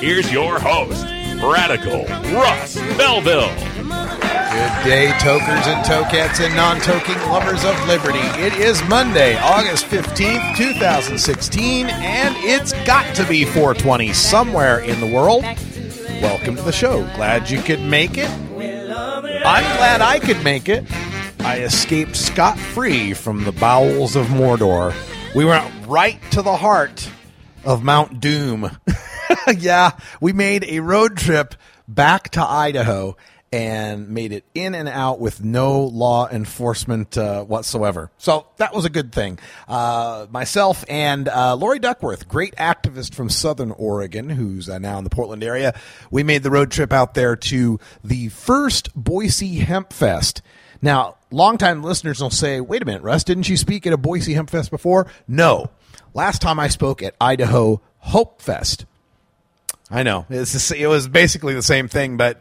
here's your host, Radical Russ Belville. Good day, tokers and tokettes and non-toking lovers of liberty. It is Monday, August 15th, 2016, and it's got to be 420 somewhere in the world. Welcome to the show. Glad you could make it. I'm glad I could make it. I escaped scot-free from the bowels of Mordor. We went right to the heart of Mount Doom. Yeah, we made a road trip back to Idaho and made it in and out with no law enforcement whatsoever. So that was a good thing. Myself and Lori Duckworth, great activist from Southern Oregon, who's now in the Portland area, we made the road trip out there to the first Boise Hemp Fest. Now, longtime listeners will say, wait a minute, Russ, didn't you speak at a Boise Hemp Fest before? No. Last time I spoke at Idaho Hope Fest. I know. It was basically the same thing, but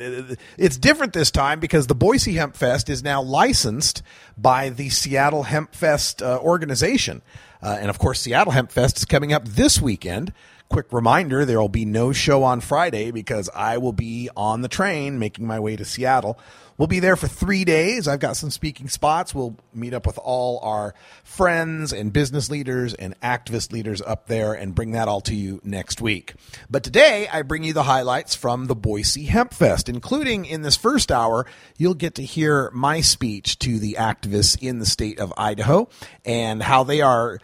it's different this time because the Boise Hemp Fest is now licensed by the Seattle Hemp Fest organization. And, of course, Seattle Hemp Fest is coming up this weekend. Quick reminder, there will be no show on Friday because I will be on the train making my way to Seattle. We'll be there for 3 days. I've got some speaking spots. We'll meet up with all our friends and business leaders and activist leaders up there and bring that all to you next week. But today, I bring you the highlights from the Boise Hemp Fest, including in this first hour, you'll get to hear my speech to the activists in the state of Idaho and how they are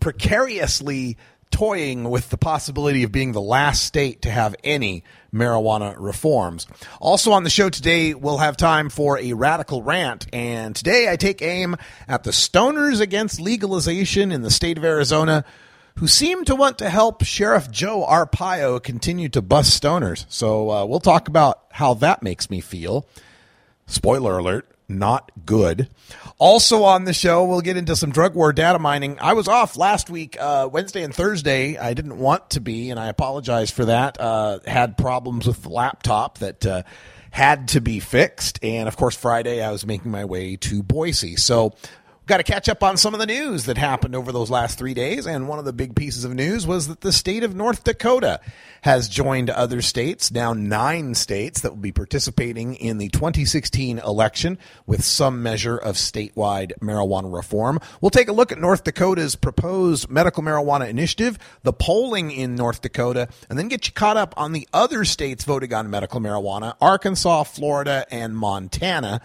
precariously toying with the possibility of being the last state to have any marijuana reforms. Also on the show today, we'll have time for a radical rant. And today I take aim at the stoners against legalization in the state of Arizona who seem to want to help Sheriff Joe Arpaio continue to bust stoners. So we'll talk about how that makes me feel. Spoiler alert. Not good. Also on the show, we'll get into some drug war data mining. I was off last week, Wednesday and Thursday. I didn't want to be, and I apologize for that. Had problems with the laptop that had to be fixed. And, of course, Friday I was making my way to Boise. So got to catch up on some of the news that happened over those last 3 days. And one of the big pieces of news was that the state of North Dakota has joined other states, now 9 states that will be participating in the 2016 election with some measure of statewide marijuana reform. We'll take a look at North Dakota's proposed medical marijuana initiative, the polling in North Dakota, and then get you caught up on the other states voting on medical marijuana, Arkansas, Florida, and Montana.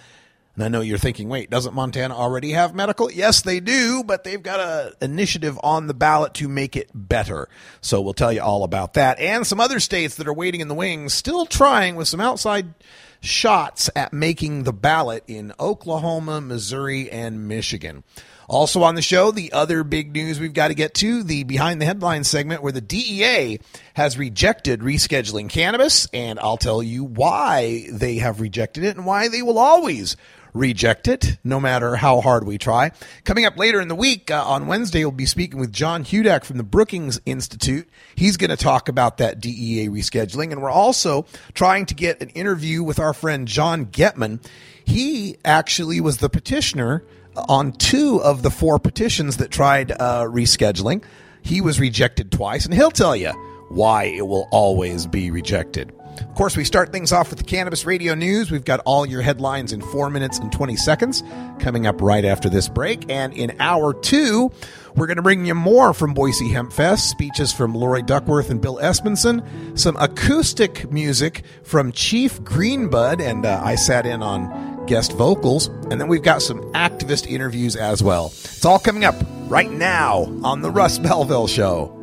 And I know you're thinking, wait, doesn't Montana already have medical? Yes, they do, but they've got an initiative on the ballot to make it better. So we'll tell you all about that. And some other states that are waiting in the wings, still trying with some outside shots at making the ballot in Oklahoma, Missouri, and Michigan. Also on the show, the other big news we've got to get to, the Behind the Headlines segment where the DEA has rejected rescheduling cannabis, and I'll tell you why they have rejected it and why they will always reject it, no matter how hard we try. Coming up later in the week, on Wednesday, we'll be speaking with John Hudak from the Brookings Institute. He's going to talk about that DEA rescheduling, and we're also trying to get an interview with our friend John Getman. He actually was the petitioner on 2 of the 4 petitions that tried rescheduling. He was rejected twice, and he'll tell you why it will always be rejected. Of course, we start things off with the Cannabis Radio News. We've got all your headlines in 4 minutes and 20 seconds coming up right after this break. And in hour 2, we're going to bring you more from Boise Hemp Fest, speeches from Lori Duckworth and Bill Espenson, some acoustic music from Chief Greenbud, and I sat in on guest vocals. And then we've got some activist interviews as well. It's all coming up right now on The Russ Belville Show.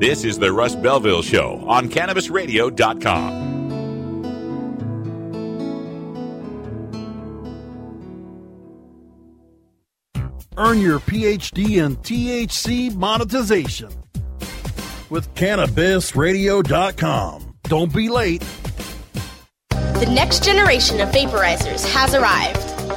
This is The Russ Belville Show on CannabisRadio.com. Earn your PhD in THC monetization with CannabisRadio.com. Don't be late. The next generation of vaporizers has arrived.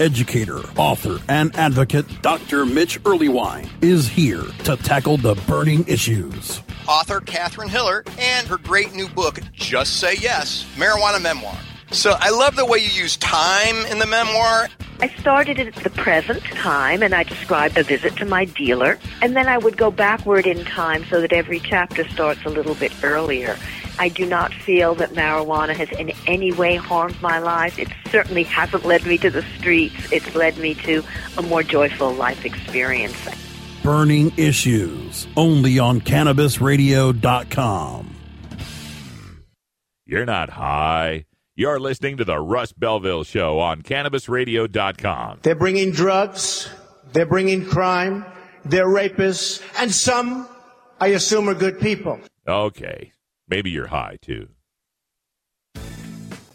Educator, author, and advocate Dr. Mitch Earlywine is here to tackle the burning issues. Author Catherine Hiller and her great new book, Just Say Yes, Marijuana Memoir. So I love the way you use time in the memoir. I started at the present time, and I described a visit to my dealer. And then I would go backward in time so that every chapter starts a little bit earlier. I do not feel that marijuana has in any way harmed my life. It certainly hasn't led me to the streets. It's led me to a more joyful life experience. Burning Issues, only on CannabisRadio.com. You're not high. You're listening to the Russ Belville Show on CannabisRadio.com. They're bringing drugs, they're bringing crime, they're rapists, and some, I assume, are good people. Okay, maybe you're high, too.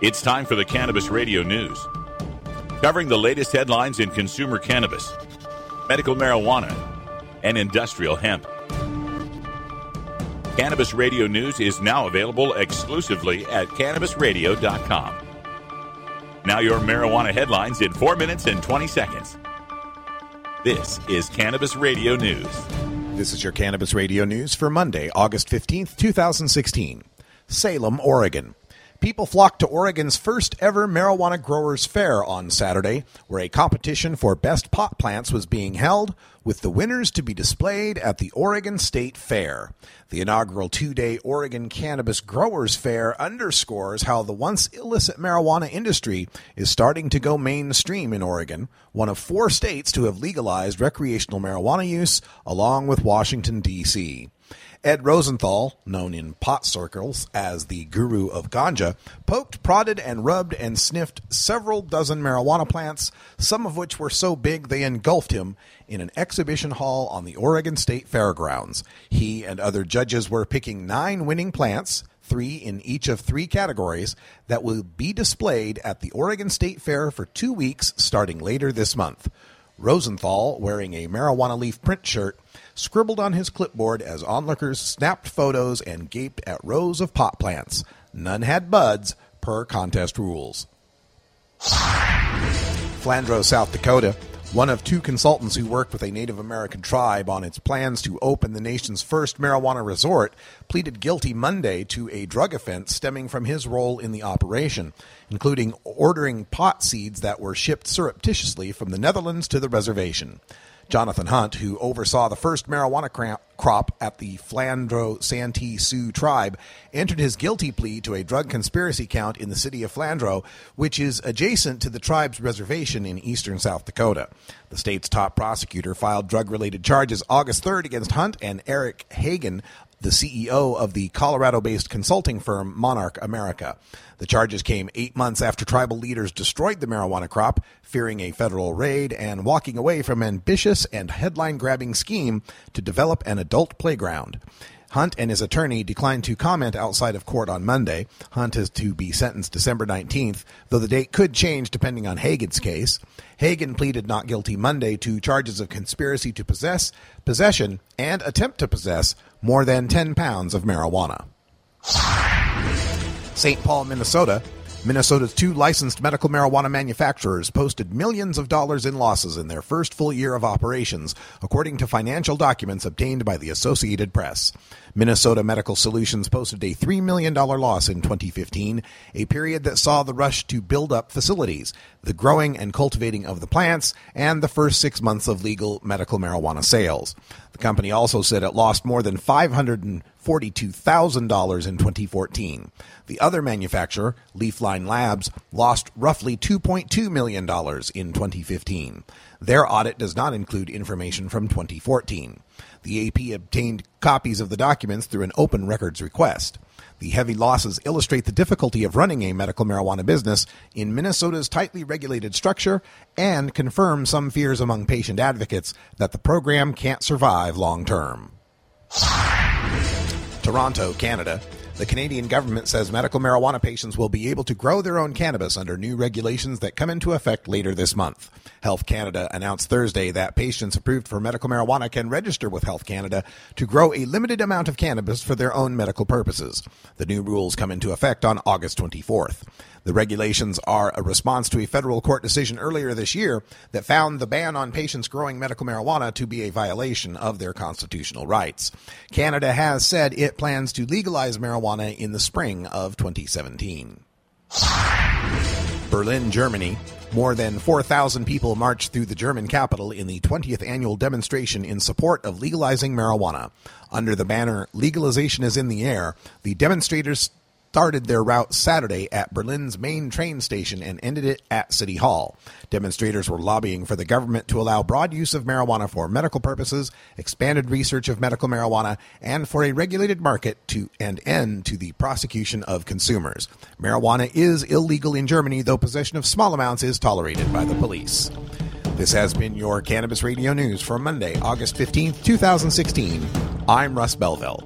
It's time for the Cannabis Radio News, covering the latest headlines in consumer cannabis, medical marijuana, and industrial hemp. Cannabis Radio News is now available exclusively at CannabisRadio.com. Now your marijuana headlines in 4 minutes and 20 seconds. This is Cannabis Radio News. This is your Cannabis Radio News for Monday, August 15th, 2016. Salem, Oregon. People flocked to Oregon's first ever Marijuana Growers Fair on Saturday, where a competition for best pot plants was being held, with the winners to be displayed at the Oregon State Fair. The inaugural two-day Oregon Cannabis Growers Fair underscores how the once illicit marijuana industry is starting to go mainstream in Oregon, one of 4 states to have legalized recreational marijuana use, along with Washington, D.C. Ed Rosenthal, known in pot circles as the guru of ganja, poked, prodded, and rubbed and sniffed several dozen marijuana plants, some of which were so big they engulfed him, in an exhibition hall on the Oregon State Fairgrounds. He and other judges were picking 9 winning plants, 3 in each of 3 categories, that will be displayed at the Oregon State Fair for 2 weeks starting later this month. Rosenthal, wearing a marijuana leaf print shirt, scribbled on his clipboard as onlookers snapped photos and gaped at rows of pot plants. None had buds, per contest rules. Flandreau, South Dakota. One of 2 consultants who worked with a Native American tribe on its plans to open the nation's first marijuana resort pleaded guilty Monday to a drug offense stemming from his role in the operation, including ordering pot seeds that were shipped surreptitiously from the Netherlands to the reservation. Jonathan Hunt, who oversaw the first marijuana crop at the Flandreau Santee Sioux tribe, entered his guilty plea to a drug conspiracy count in the city of Flandreau, which is adjacent to the tribe's reservation in eastern South Dakota. The state's top prosecutor filed drug-related charges August 3rd against Hunt and Eric Hagen, the CEO of the Colorado-based consulting firm Monarch America. The charges came 8 months after tribal leaders destroyed the marijuana crop, fearing a federal raid and walking away from an ambitious and headline-grabbing scheme to develop an adult playground. Hunt and his attorney declined to comment outside of court on Monday. Hunt is to be sentenced December 19th, though the date could change depending on Hagen's case. Hagen pleaded not guilty Monday to charges of conspiracy to possess, possession, and attempt to possess more than 10 pounds of marijuana. St. Paul, Minnesota. Minnesota's two licensed medical marijuana manufacturers posted millions of dollars in losses in their first full year of operations, according to financial documents obtained by the Associated Press. Minnesota Medical Solutions posted a $3 million loss in 2015, a period that saw the rush to build up facilities, the growing and cultivating of the plants, and the first 6 months of legal medical marijuana sales. The company also said it lost more than $542,000 in 2014. The other manufacturer, Leafline Labs, lost roughly $2.2 million in 2015. Their audit does not include information from 2014. The AP obtained copies of the documents through an open records request. The heavy losses illustrate the difficulty of running a medical marijuana business in Minnesota's tightly regulated structure and confirm some fears among patient advocates that the program can't survive long term. Toronto, Canada. The Canadian government says medical marijuana patients will be able to grow their own cannabis under new regulations that come into effect later this month. Health Canada announced Thursday that patients approved for medical marijuana can register with Health Canada to grow a limited amount of cannabis for their own medical purposes. The new rules come into effect on August 24th. The regulations are a response to a federal court decision earlier this year that found the ban on patients growing medical marijuana to be a violation of their constitutional rights. Canada has said it plans to legalize marijuana in the spring of 2017. Berlin, Germany. More than 4,000 people marched through the German capital in the 20th annual demonstration in support of legalizing marijuana. Under the banner, "Legalization is in the air," the demonstrators started their route Saturday at Berlin's main train station and ended it at City Hall. Demonstrators were lobbying for the government to allow broad use of marijuana for medical purposes, expanded research of medical marijuana, and for a regulated market to an end to the prosecution of consumers. Marijuana is illegal in Germany, though possession of small amounts is tolerated by the police. This has been your Cannabis Radio News for Monday, August 15th, 2016. I'm Russ Belville.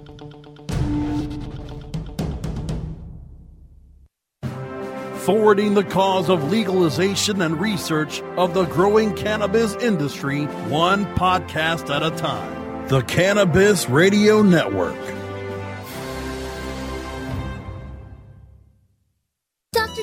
Forwarding the cause of legalization and research of the growing cannabis industry, one podcast at a time. The Cannabis Radio Network. Dr.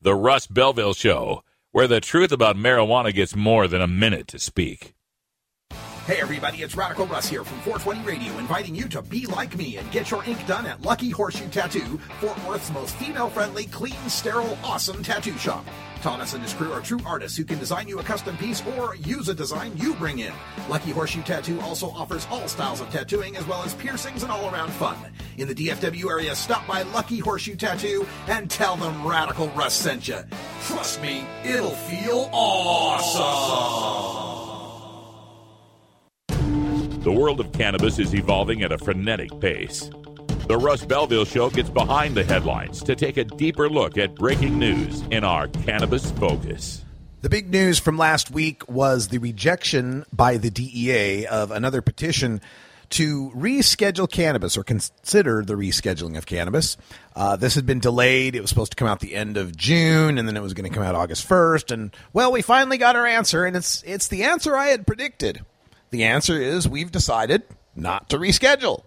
The Russ Belville Show, where the truth about marijuana gets more than a minute to speak. Hey everybody, it's Radical Russ here from 420 Radio, inviting you to be like me and get your ink done at Lucky Horseshoe Tattoo, Fort Worth's most female-friendly, clean, sterile, awesome tattoo shop. Thomas and his crew are true artists who can design you a custom piece or use a design you bring in. Lucky Horseshoe Tattoo also offers all styles of tattooing as well as piercings and all-around fun. In the DFW area, stop by Lucky Horseshoe Tattoo and tell them Radical Russ sent you. Trust me, it'll feel awesome. The world of cannabis is evolving at a frenetic pace. The Russ Belville Show gets behind the headlines to take a deeper look at breaking news in our Cannabis Focus. The big news from last week was the rejection by the DEA of another petition to reschedule cannabis, or consider the rescheduling of cannabis. This had been delayed. It was supposed to come out the end of June, and then it was going to come out August 1st. And, well, we finally got our answer, and it's the answer I had predicted. The answer is we've decided not to reschedule.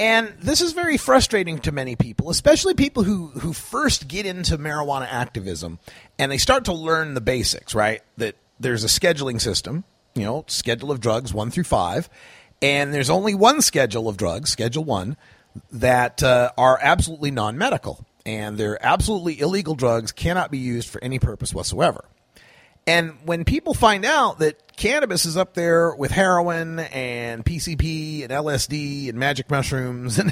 And this is very frustrating to many people, especially people who first get into marijuana activism and they start to learn the basics, right? That there's a scheduling system, you know, schedule of drugs 1 through 5, and there's only one schedule of drugs, schedule 1, that are absolutely non-medical. and they're absolutely illegal drugs, cannot be used for any purpose whatsoever. And when people find out that cannabis is up there with heroin and PCP and LSD and magic mushrooms, and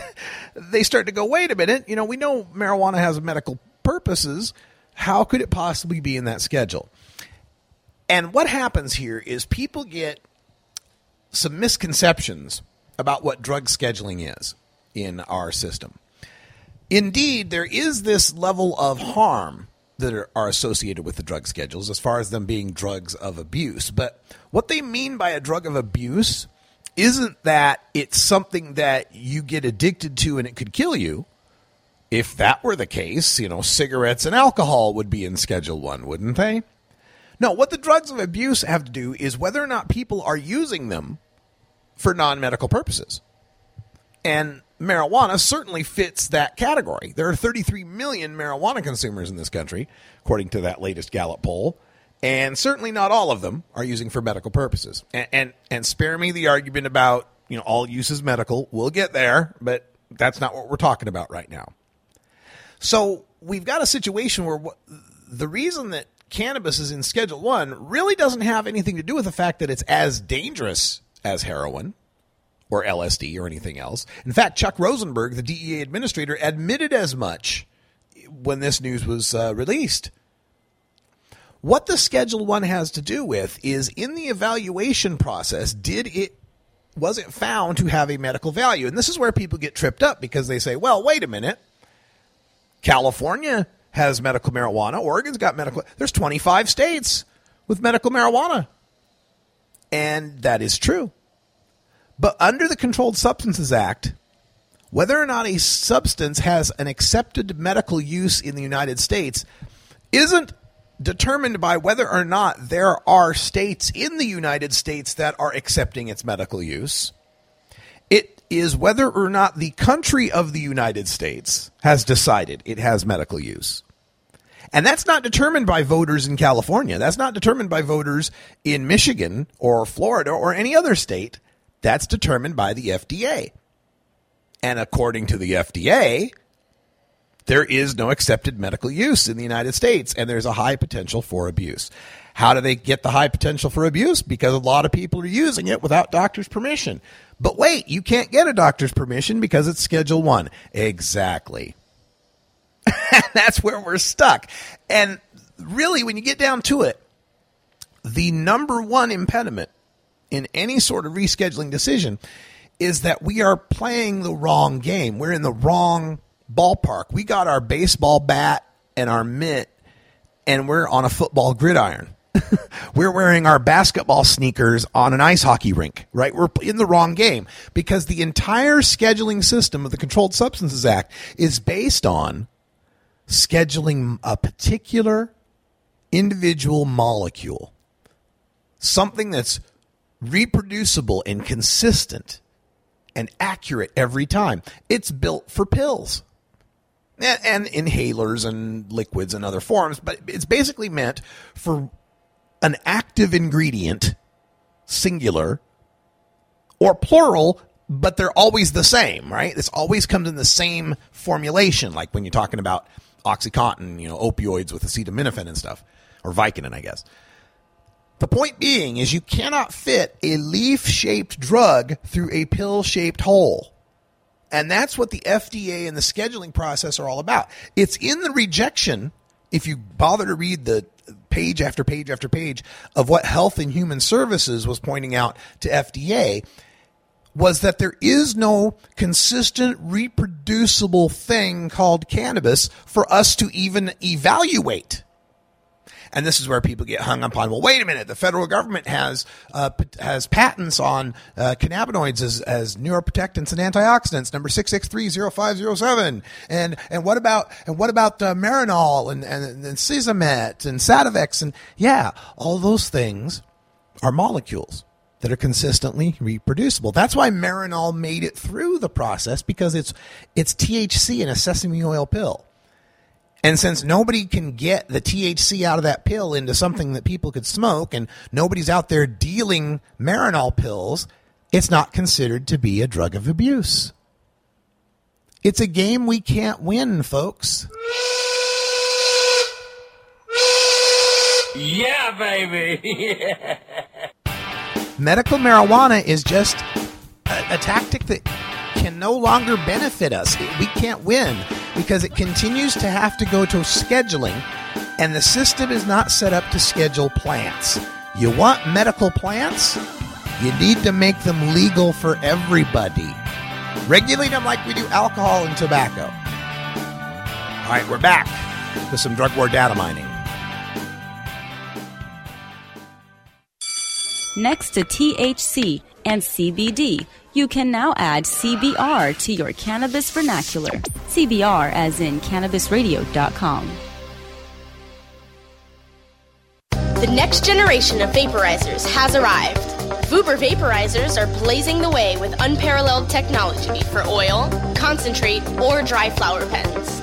they start to go, wait a minute, you know, we know marijuana has medical purposes. How could it possibly be in that schedule? And what happens here is people get some misconceptions about what drug scheduling is in our system. Indeed, there is this level of harm that are associated with the drug schedules as far as them being drugs of abuse. But what they mean by a drug of abuse isn't that it's something that you get addicted to and it could kill you. If that were the case, you know, cigarettes and alcohol would be in Schedule 1, wouldn't they? No, what the drugs of abuse have to do is whether or not people are using them for non-medical purposes. And marijuana certainly fits that category. There are 33 million marijuana consumers in this country, according to that latest Gallup poll, and certainly not all of them are using for medical purposes. And spare me the argument about, you know, all use is medical. We'll get there, but that's not what we're talking about right now. So we've got a situation where the reason that cannabis is in Schedule 1 really doesn't have anything to do with the fact that it's as dangerous as heroin or LSD or anything else. In fact, Chuck Rosenberg, the DEA administrator, admitted as much when this news was released. What the Schedule 1 has to do with is in the evaluation process, was it found to have a medical value? And this is where people get tripped up because they say, well, wait a minute. California has medical marijuana. Oregon's got medical. There's 25 states with medical marijuana. And that is true. But under the Controlled Substances Act, whether or not a substance has an accepted medical use in the United States isn't determined by whether or not there are states in the United States that are accepting its medical use. It is whether or not the country of the United States has decided it has medical use. And that's not determined by voters in California. That's not determined by voters in Michigan or Florida or any other state. That's determined by the FDA. And according to the FDA, there is no accepted medical use in the United States, and there's a high potential for abuse. How do they get the high potential for abuse? Because a lot of people are using it without doctor's permission. But wait, you can't get a doctor's permission because it's Schedule 1. Exactly. That's where we're stuck. And really, when you get down to it, the number one impediment in any sort of rescheduling decision is that we are playing the wrong game. We're in the wrong ballpark. We got our baseball bat and our mitt, and we're on a football gridiron. We're wearing our basketball sneakers on an ice hockey rink, right? We're in the wrong game because the entire scheduling system of the Controlled Substances Act is based on scheduling a particular individual molecule, something that's reproducible and consistent and accurate every time. It's built for pills and inhalers and liquids and other forms, but it's basically meant for an active ingredient, singular or plural, but they're always the same, right? This always comes in the same formulation, like when you're talking about OxyContin, you know, opioids with acetaminophen and stuff, or Vicodin, I guess. The point being is you cannot fit a leaf-shaped drug through a pill-shaped hole. And that's what the FDA and the scheduling process are all about. It's in the rejection, if you bother to read the page after page after page of what Health and Human Services was pointing out to FDA, was that there is no consistent, reproducible thing called cannabis for us to even evaluate. And this is where people get hung up on, well, wait a minute, the federal government has patents on cannabinoids as neuroprotectants and antioxidants, number 6630507. And what about Marinol and Cisamet and Sativex? And yeah, all those things are molecules that are consistently reproducible. That's why Marinol made it through the process, because it's THC in a sesame oil pill. And since nobody can get the THC out of that pill into something that people could smoke, and nobody's out there dealing Marinol pills, it's not considered to be a drug of abuse. It's a game we can't win, folks. Yeah, baby. Yeah. Medical marijuana is just a tactic that can no longer benefit us. We can't win because it continues to have to go to scheduling, and the system is not set up to schedule plants. You want medical plants? You need to make them legal for everybody. Regulate them like we do alcohol and tobacco. All right, we're back with some drug war data mining. Next to THC and CBD, you can now add CBR to your cannabis vernacular. CBR as in CannabisRadio.com. The next generation of vaporizers has arrived. Vuber Vaporizers are blazing the way with unparalleled technology for oil, concentrate, or dry flower pens.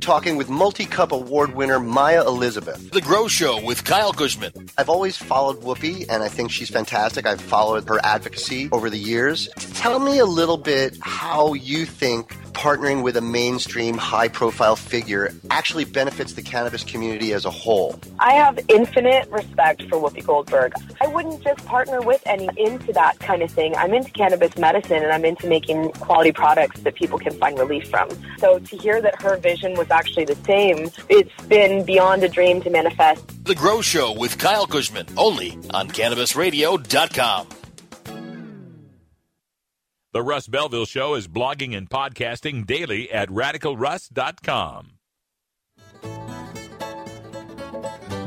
Talking with multi-cup award winner Maya Elizabeth. The Grow Show with Kyle Cushman. I've always followed Whoopi, and I think she's fantastic. I've followed her advocacy over the years. Tell me a little bit how you think partnering with a mainstream high-profile figure actually benefits the cannabis community as a whole. I have infinite respect for Whoopi Goldberg. I wouldn't just partner with any into that kind of thing. I'm into cannabis medicine, and I'm into making quality products that people can find relief from. So to hear that her vision was actually the same, it's been beyond a dream to manifest. The Grow Show with Kyle Cushman, only on CannabisRadio.com. The Russ Belville Show is blogging and podcasting daily at RadicalRuss.com.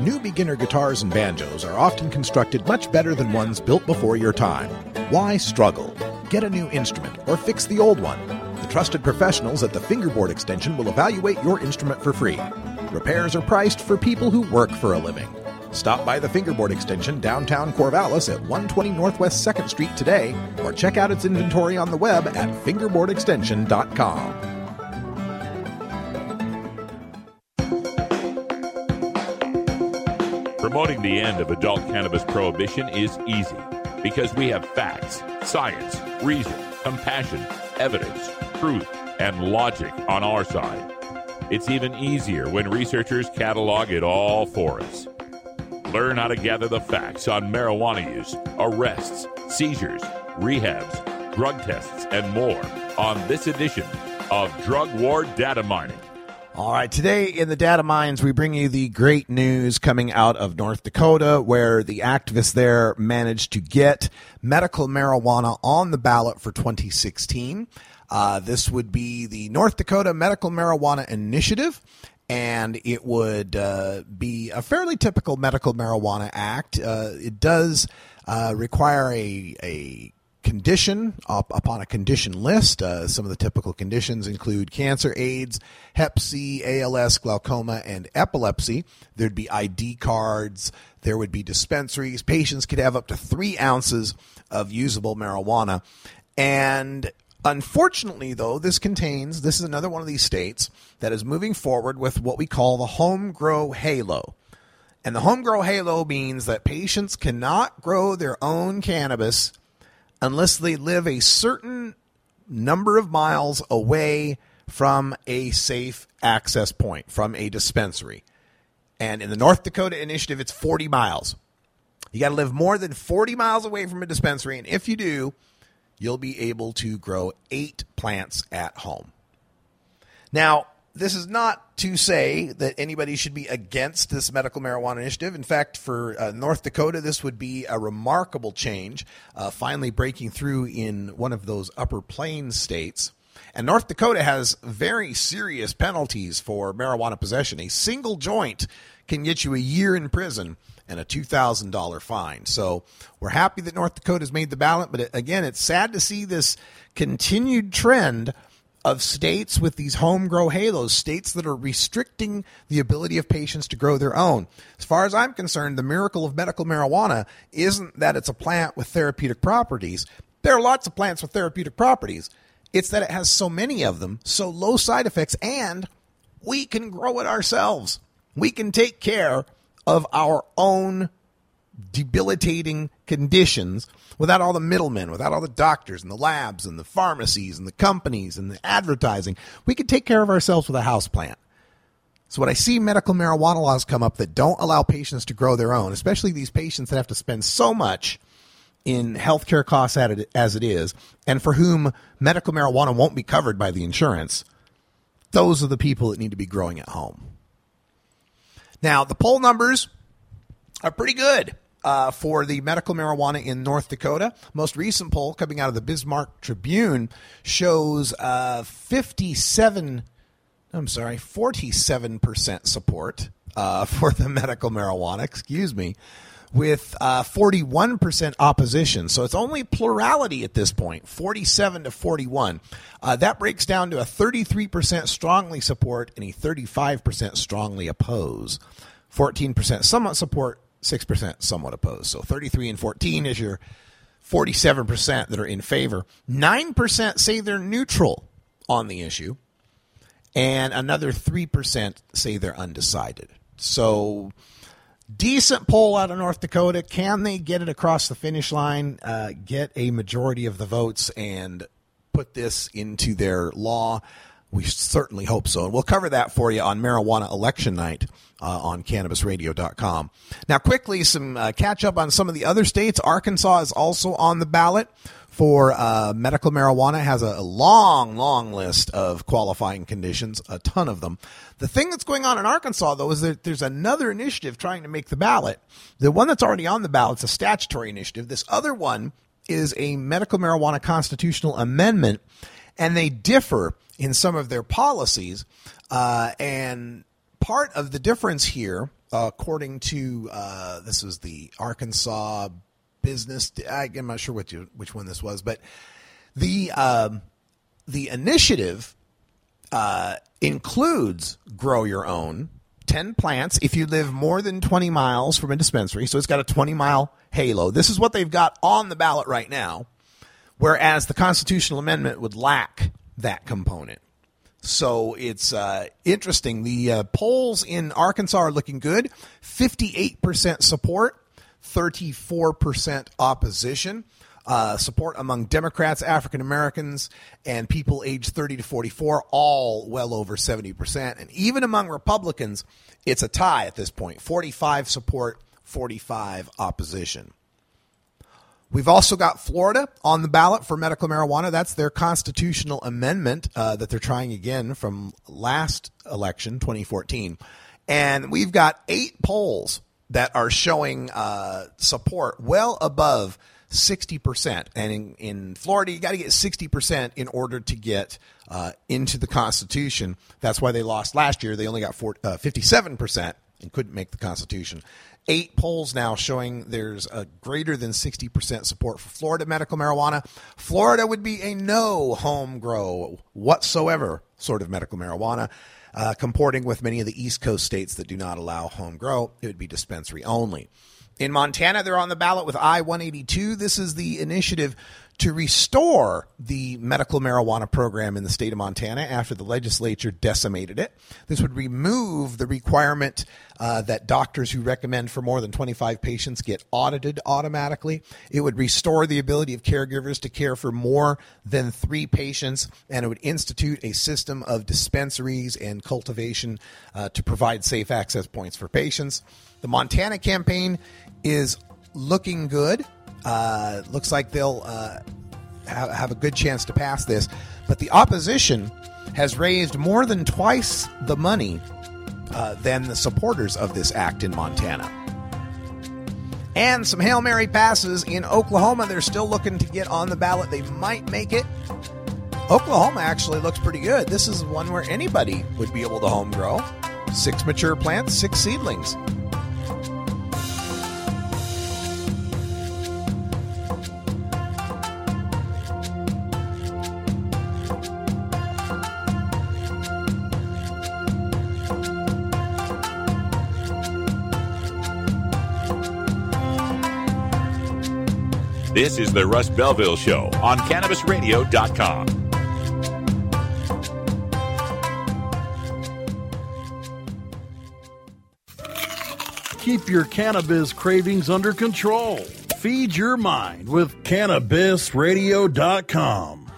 New beginner guitars and banjos are often constructed much better than ones built before your time. Why struggle? Get a new instrument or fix the old one. The trusted professionals at the Fingerboard Extension will evaluate your instrument for free. Repairs are priced for people who work for a living. Stop by the Fingerboard Extension downtown Corvallis at 120 Northwest 2nd Street today, or check out its inventory on the web at fingerboardextension.com. Promoting the end of adult cannabis prohibition is easy because we have facts, science, reason, compassion, evidence, truth, and logic on our side. It's even easier when researchers catalog it all for us. Learn how to gather the facts on marijuana use, arrests, seizures, rehabs, drug tests, and more on this edition of Drug War Data Mining. All right, today in the Data Mines, we bring you the great news coming out of North Dakota, where the activists there managed to get medical marijuana on the ballot for 2016. This would be the North Dakota Medical Marijuana Initiative. And it would be a fairly typical medical marijuana act. It does require a condition upon a condition list. Some of the typical conditions include cancer, AIDS, Hep C, ALS, glaucoma, and epilepsy. There'd be ID cards. There would be dispensaries. Patients could have up to 3 ounces of usable marijuana. And unfortunately, though, this is another one of these states that is moving forward with what we call the home grow halo. And the home grow halo means that patients cannot grow their own cannabis unless they live a certain number of miles away from a safe access point, from a dispensary. And in the North Dakota initiative, it's 40 miles. You got to live more than 40 miles away from a dispensary. And if you do, you'll be able to grow 8 plants at home. Now, this is not to say that anybody should be against this medical marijuana initiative. In fact, for North Dakota, this would be a remarkable change, finally breaking through in one of those upper plains states. And North Dakota has very serious penalties for marijuana possession. A single joint can get you a year in prison and a $2,000 fine. So we're happy that North Dakota's made the ballot, but again, it's sad to see this continued trend of states with these home grow halos, states that are restricting the ability of patients to grow their own. As far as I'm concerned, the miracle of medical marijuana isn't that it's a plant with therapeutic properties. There are lots of plants with therapeutic properties. It's that it has so many of them, so low side effects, and we can grow it ourselves. We can take care of our own debilitating conditions without all the middlemen, without all the doctors and the labs and the pharmacies and the companies and the advertising. We could take care of ourselves with a houseplant. So when I see medical marijuana laws come up that don't allow patients to grow their own, especially these patients that have to spend so much in healthcare costs as it is, and for whom medical marijuana won't be covered by the insurance, those are the people that need to be growing at home. Now, the poll numbers are pretty good for the medical marijuana in North Dakota. Most recent poll coming out of the Bismarck Tribune shows 47% support for the medical marijuana, with 41% opposition. So it's only plurality at this point, 47 to 41. That breaks down to a 33% strongly support and a 35% strongly oppose, 14% somewhat support, 6% somewhat opposed. So 33 and 14 is your 47% that are in favor. 9% say they're neutral on the issue, and another 3% say they're undecided. So decent poll out of North Dakota. Can they get it across the finish line, get a majority of the votes, and put this into their law? We certainly hope so. And we'll cover that for you on Marijuana Election Night on CannabisRadio.com. Now, quickly, some catch up on some of the other states. Arkansas is also on the ballot for medical marijuana. It has a long, long list of qualifying conditions, a ton of them. The thing that's going on in Arkansas, though, is that there's another initiative trying to make the ballot. The one that's already on the ballot is a statutory initiative. This other one is a medical marijuana constitutional amendment, and they differ in some of their policies. And part of the difference here, according to, this was the Arkansas business, I'm not sure which one this was, but the initiative includes grow your own, 10 plants, if you live more than 20 miles from a dispensary. So it's got a 20-mile halo. This is what they've got on the ballot right now, whereas the constitutional amendment would lack that component. So it's interesting. The polls in Arkansas are looking good. 58% support, 34% opposition. Support among Democrats, African Americans, and people aged 30 to 44, all well over 70%. And even among Republicans, it's a tie at this point. 45 support, 45 opposition. We've also got Florida on the ballot for medical marijuana. That's their constitutional amendment that they're trying again from last election, 2014. And we've got 8 polls that are showing support well above 60%. And in Florida, you got to get 60% in order to get into the Constitution. That's why they lost last year. They only got 57% and couldn't make the Constitution. 8 polls now showing there's a greater than 60% support for Florida medical marijuana. Florida would be a no home grow whatsoever sort of medical marijuana, comporting with many of the East Coast states that do not allow home grow. It would be dispensary only. In Montana, they're on the ballot with I-182. This is the initiative to restore the medical marijuana program in the state of Montana after the legislature decimated it. This would remove the requirement that doctors who recommend for more than 25 patients get audited automatically. It would restore the ability of caregivers to care for more than 3 patients, and it would institute a system of dispensaries and cultivation to provide safe access points for patients. The Montana campaign is looking good. Looks like they'll have a good chance to pass this. But the opposition has raised more than twice the money than the supporters of this act in Montana. And some Hail Mary passes in Oklahoma. They're still looking to get on the ballot. They might make it. Oklahoma actually looks pretty good. This is one where anybody would be able to home grow. 6 mature plants, 6 seedlings. This is the Russ Belville Show on CannabisRadio.com. Keep your cannabis cravings under control. Feed your mind with CannabisRadio.com.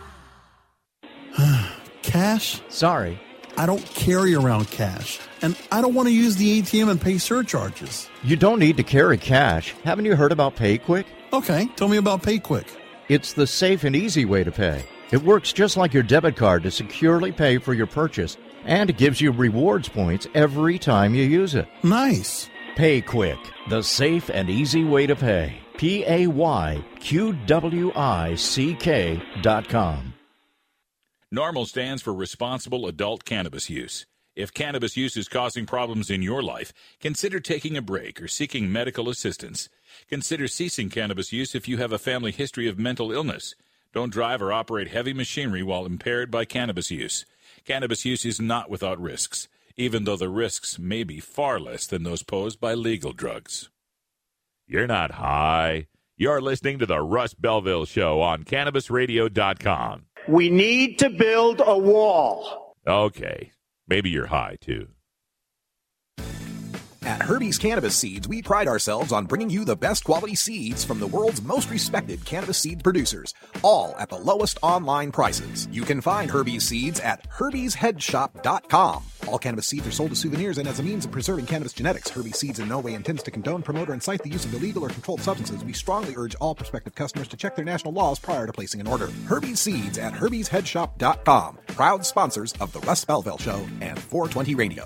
Cash? Sorry. I don't carry around cash, and I don't want to use the ATM and pay surcharges. You don't need to carry cash. Haven't you heard about PayQuick? Okay, tell me about PayQuick. It's the safe and easy way to pay. It works just like your debit card to securely pay for your purchase, and it gives you rewards points every time you use it. Nice. PayQuick, the safe and easy way to pay. PayQuick.com. NORML stands for Responsible Adult Cannabis Use. If cannabis use is causing problems in your life, consider taking a break or seeking medical assistance. Consider ceasing cannabis use if you have a family history of mental illness. Don't drive or operate heavy machinery while impaired by cannabis use. Cannabis use is not without risks, even though the risks may be far less than those posed by legal drugs. You're not high. You're listening to the Russ Belville Show on CannabisRadio.com. We need to build a wall. Okay. Maybe you're high, too. At Herbie's Cannabis Seeds, we pride ourselves on bringing you the best quality seeds from the world's most respected cannabis seed producers, all at the lowest online prices. You can find Herbie's Seeds at Herbie'sHeadShop.com. All cannabis seeds are sold as souvenirs and as a means of preserving cannabis genetics. Herbie's Seeds in no way intends to condone, promote, or incite the use of illegal or controlled substances. We strongly urge all prospective customers to check their national laws prior to placing an order. Herbie's Seeds at Herbie'sHeadShop.com. Proud sponsors of the Russ Belville Show and 420 Radio.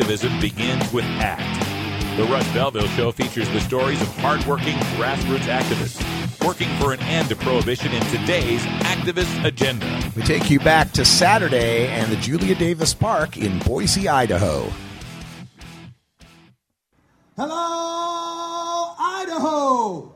Activism begins with ACT. The Russ Belville Show features the stories of hardworking grassroots activists working for an end to prohibition in today's activist agenda. We take you back to Saturday and the Julia Davis Park in Boise, Idaho. Hello, Idaho!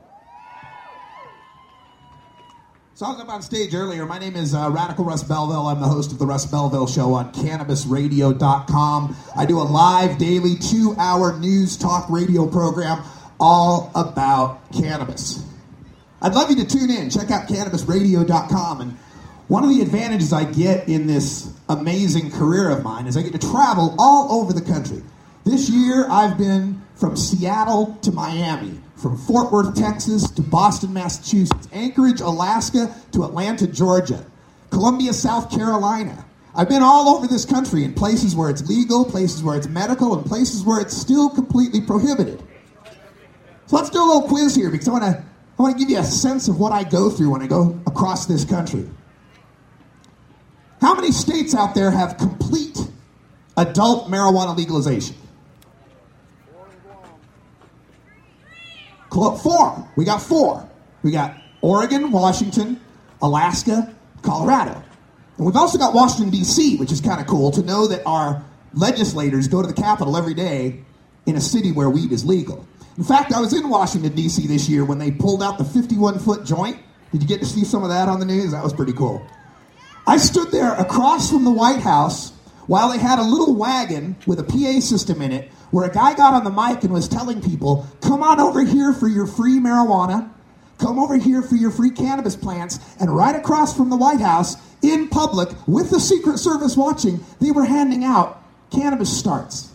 So I was up on stage earlier. My name is Radical Russ Belville. I'm the host of the Russ Belville Show on CannabisRadio.com. I do a live daily 2-hour news talk radio program all about cannabis. I'd love you to tune in. Check out CannabisRadio.com. And one of the advantages I get in this amazing career of mine is I get to travel all over the country. This year I've been from Seattle to Miami, from Fort Worth, Texas, to Boston, Massachusetts, Anchorage, Alaska, to Atlanta, Georgia, Columbia, South Carolina. I've been all over this country in places where it's legal, places where it's medical, and places where it's still completely prohibited. So let's do a little quiz here, because I want to give you a sense of what I go through when I go across this country. How many states out there have complete adult marijuana legalization? 4. We got 4. We got Oregon, Washington, Alaska, Colorado. And we've also got Washington, D.C., which is kind of cool to know that our legislators go to the Capitol every day in a city where weed is legal. In fact, I was in Washington, D.C. this year when they pulled out the 51-foot joint. Did you get to see some of that on the news? That was pretty cool. I stood there across from the White House while they had a little wagon with a PA system in it, where a guy got on the mic and was telling people, come on over here for your free marijuana, come over here for your free cannabis plants, and right across from the White House, in public, with the Secret Service watching, they were handing out cannabis starts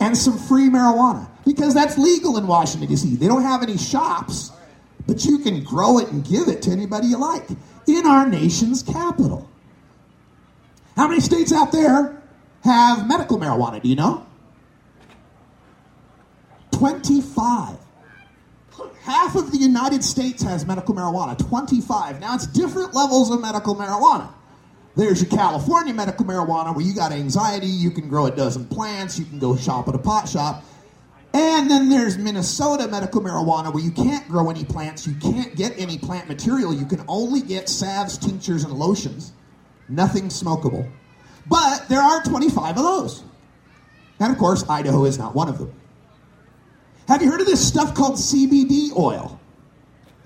and some free marijuana, because that's legal in Washington, D.C. They don't have any shops, but you can grow it and give it to anybody you like in our nation's capital. How many states out there have medical marijuana, do you know? 25. Half of the United States has medical marijuana, 25. Now, it's different levels of medical marijuana. There's your California medical marijuana, where you got anxiety, you can grow a dozen plants, you can go shop at a pot shop. And then there's Minnesota medical marijuana, where you can't grow any plants, you can't get any plant material, you can only get salves, tinctures, and lotions. Nothing smokable. But there are 25 of those. And, of course, Idaho is not one of them. Have you heard of this stuff called CBD oil?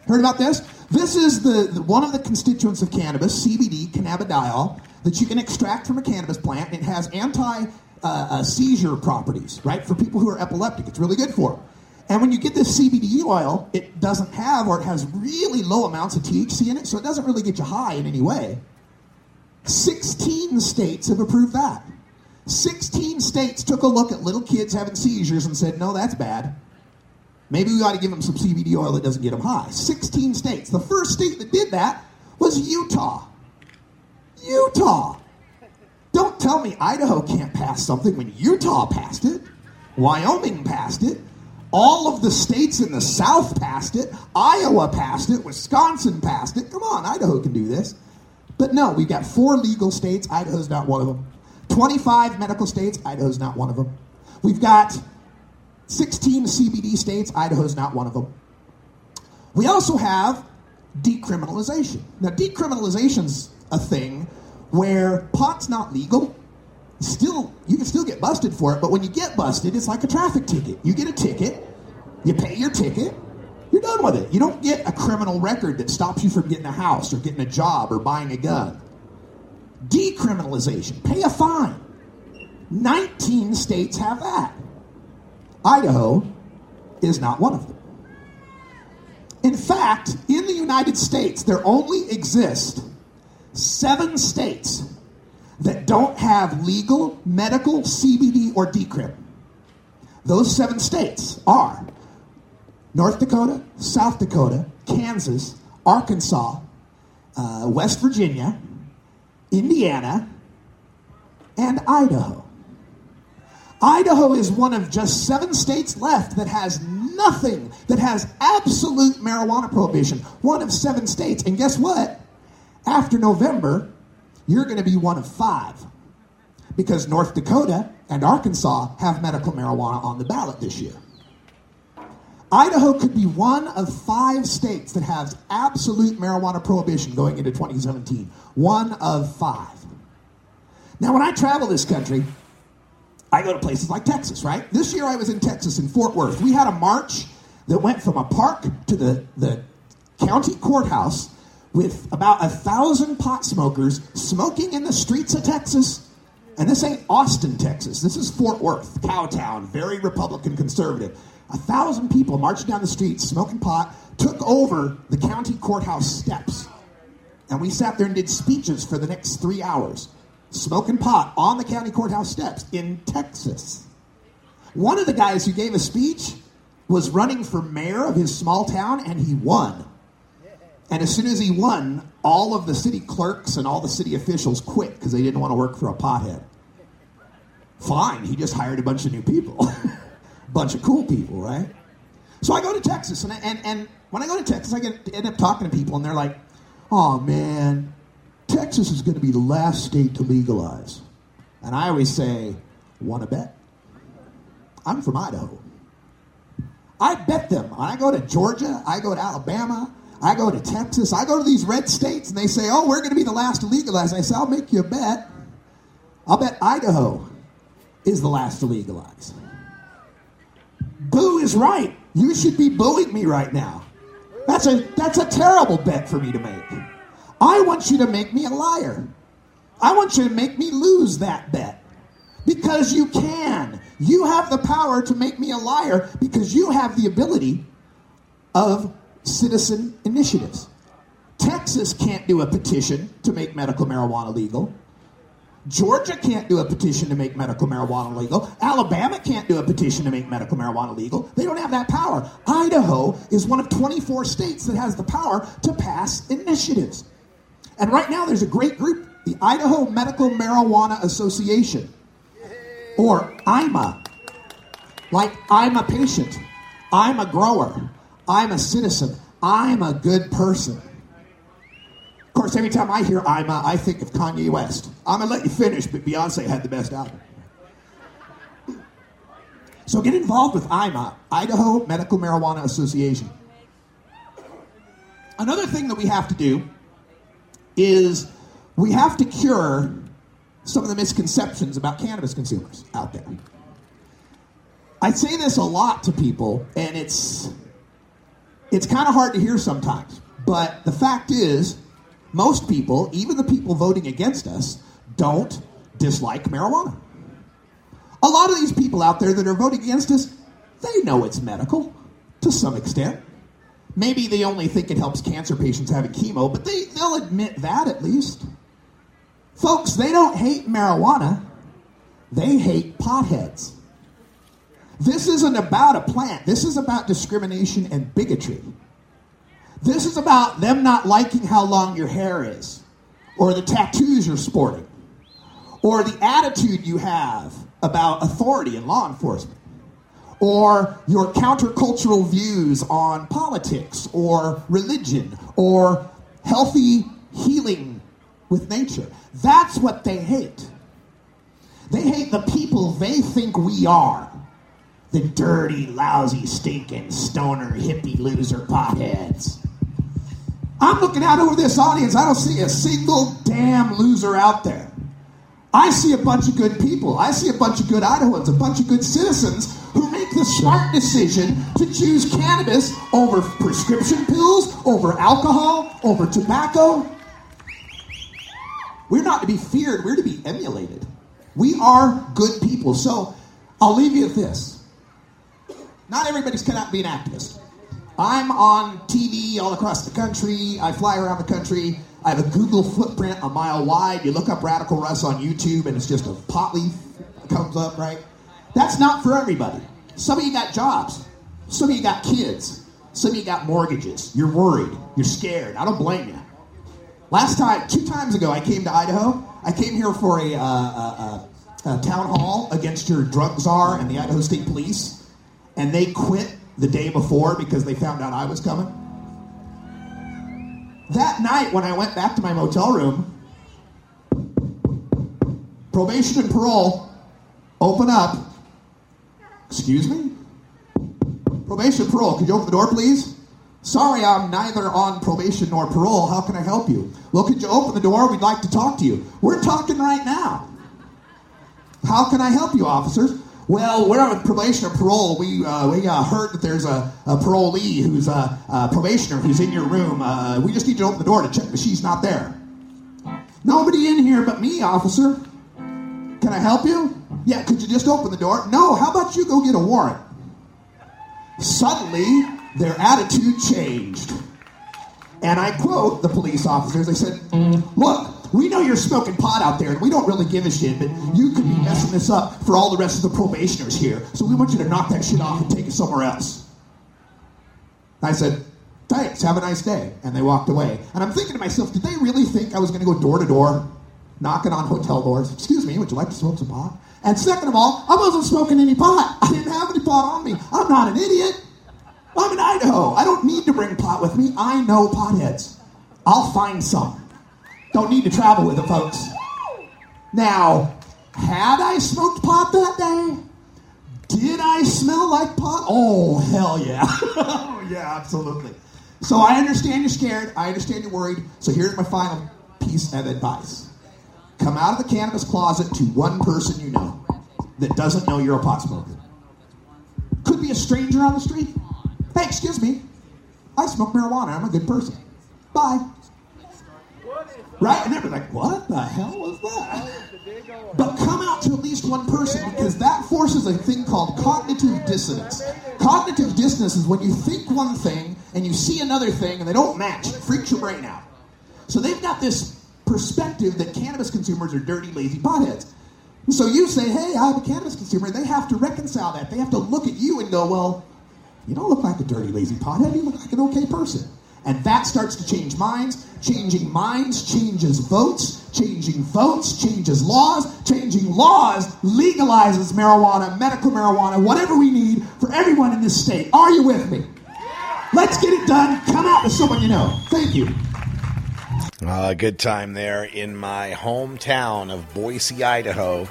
Heard about this? This is the one of the constituents of cannabis, CBD, cannabidiol, that you can extract from a cannabis plant. It has anti-seizure properties, right? For people who are epileptic, it's really good for them. And when you get this CBD oil, it doesn't have, or it has really low amounts of THC in it, so it doesn't really get you high in any way. 16 states have approved that. 16 states took a look at little kids having seizures and said, no, that's bad. Maybe we ought to give them some CBD oil that doesn't get them high. 16 states. The first state that did that was Utah. Utah. Don't tell me Idaho can't pass something when Utah passed it. Wyoming passed it. All of the states in the South passed it. Iowa passed it. Wisconsin passed it. Come on, Idaho can do this. But no, we've got 4 legal states. Idaho's not one of them. 25 medical states. Idaho's not one of them. We've got 16 CBD states. Idaho's not one of them. We also have decriminalization. Now, decriminalization's a thing where pot's not legal. You can still get busted for it, but when you get busted, it's like a traffic ticket. You get a ticket, you pay your ticket, you're done with it. You don't get a criminal record that stops you from getting a house or getting a job or buying a gun. Decriminalization. Pay a fine. 19 states have that. Idaho is not one of them. In fact, in the United States, there only exist 7 states that don't have legal, medical, CBD, or decrim. Those 7 states are North Dakota, South Dakota, Kansas, Arkansas, West Virginia, Indiana, and Idaho. Idaho is one of just 7 states left that has nothing, that has absolute marijuana prohibition. One of 7 states. And guess what? After November, you're going to be one of 5. Because North Dakota and Arkansas have medical marijuana on the ballot this year. Idaho could be one of 5 states that has absolute marijuana prohibition going into 2017. One of 5. Now, when I travel this country, I go to places like Texas, right? This year I was in Texas, in Fort Worth. We had a march that went from a park to the county courthouse with about 1,000 pot smokers smoking in the streets of Texas. And this ain't Austin, Texas. This is Fort Worth, Cowtown, very Republican conservative. 1,000 people marched down the streets smoking pot, took over the county courthouse steps. And we sat there and did speeches for the next 3 hours. Smoking pot on the county courthouse steps in Texas. One of the guys who gave a speech was running for mayor of his small town, and he won. And as soon as he won, all of the city clerks and all the city officials quit because they didn't want to work for a pothead. Fine, he just hired a bunch of new people. A bunch of cool people, right? So I go to Texas, and when I go to Texas, I end up talking to people, and they're like, oh, man, Texas is going to be the last state to legalize. And I always say, want to bet? I'm from Idaho. I bet them. I go to Georgia. I go to Alabama. I go to Texas. I go to these red states, and they say, oh, we're going to be the last to legalize. I say, I'll make you a bet. I'll bet Idaho is the last to legalize. Boo is right. You should be booing me right now. That's a terrible bet for me to make. I want you to make me a liar. I want you to make me lose that bet. Because you can. You have the power to make me a liar because you have the ability of citizen initiatives. Texas can't do a petition to make medical marijuana legal. Georgia can't do a petition to make medical marijuana legal. Alabama can't do a petition to make medical marijuana legal. They don't have that power. Idaho is one of 24 states that has the power to pass initiatives. And right now there's a great group, the Idaho Medical Marijuana Association, or IMA. Like, I'm a patient, I'm a grower, I'm a citizen, I'm a good person. Of course, every time I hear IMA, I think of Kanye West. I'm going to let you finish, but Beyonce had the best album. So get involved with IMA, Idaho Medical Marijuana Association. Another thing that we have to do is we have to cure some of the misconceptions about cannabis consumers out there. I say this a lot to people, and it's kind of hard to hear sometimes, but the fact is, most people, even the people voting against us, don't dislike marijuana. A lot of these people out there that are voting against us, they know it's medical to some extent. Maybe they only think it helps cancer patients having chemo, but they'll admit that at least. Folks, they don't hate marijuana. They hate potheads. This isn't about a plant. This is about discrimination and bigotry. This is about them not liking how long your hair is, or the tattoos you're sporting, or the attitude you have about authority and law enforcement, or your countercultural views on politics or religion or healthy healing with nature. That's what they hate. They hate the people they think we are. The dirty, lousy, stinking, stoner, hippie, loser potheads. I'm looking out over this audience. I don't see a single damn loser out there. I see a bunch of good people. I see a bunch of good Idahoans, a bunch of good citizens who make the smart decision to choose cannabis over prescription pills, over alcohol, over tobacco. We're not to be feared. We're to be emulated. We are good people. So I'll leave you with this. Not everybody's cut out to be an activist. I'm on TV all across the country. I fly around the country. I have a Google footprint a mile wide. You look up Radical Russ on YouTube, and it's just a pot leaf comes up, right? That's not for everybody. Some of you got jobs. Some of you got kids. Some of you got mortgages. You're worried. You're scared. I don't blame you. Last time, 2 times ago, I came to Idaho. I came here for a town hall against your drug czar and the Idaho State Police. And they quit the day before because they found out I was coming. That night when I went back to my motel room, probation and parole, open up. Excuse me? Probation and parole, could you open the door, please? Sorry, I'm neither on probation nor parole. How can I help you? Well, could you open the door? We'd like to talk to you. We're talking right now. How can I help you, officers? Well, we're on probation or parole. We heard that there's a parolee who's a probationer who's in your room. We just need you to open the door to check that she's not there. Nobody in here but me, officer. Can I help you? Yeah, could you just open the door? No, how about you go get a warrant? Suddenly, their attitude changed. And I quote the police officers. They said, look, we know you're smoking pot out there, and we don't really give a shit, but you could be messing this up for all the rest of the probationers here, so we want you to knock that shit off and take it somewhere else. And I said, thanks, have a nice day. And they walked away. And I'm thinking to myself, did they really think I was going to go door to door, knocking on hotel doors? Excuse me, would you like to smoke some pot? And second of all, I wasn't smoking any pot. I didn't have any pot on me. I'm not an idiot. I'm in Idaho. I don't need to bring pot with me. I know potheads. I'll find some. Don't need to travel with it, folks. Now, had I smoked pot that day? Did I smell like pot? Oh, hell yeah. Oh, yeah, absolutely. So I understand you're scared. I understand you're worried. So here's my final piece of advice. Come out of the cannabis closet to one person you know that doesn't know you're a pot smoker. Could be a stranger on the street. Hey, excuse me. I smoke marijuana. I'm a good person. Bye. Right? And they're like, what the hell was that? But come out to at least one person, because that forces a thing called cognitive dissonance. Cognitive dissonance is when you think one thing and you see another thing and they don't match. It freaks your brain out. So they've got this perspective that cannabis consumers are dirty, lazy potheads. So you say, hey, I'm a cannabis consumer. They have to reconcile that. They have to look at you and go, well, you don't look like a dirty, lazy pothead. You look like an okay person. And that starts to change minds. Changing minds changes votes. Changing votes changes laws. Changing laws legalizes marijuana, medical marijuana, whatever we need for everyone in this state. Are you with me? Let's get it done. Come out with someone you know. Thank you. Good time there in my hometown of Boise, Idaho.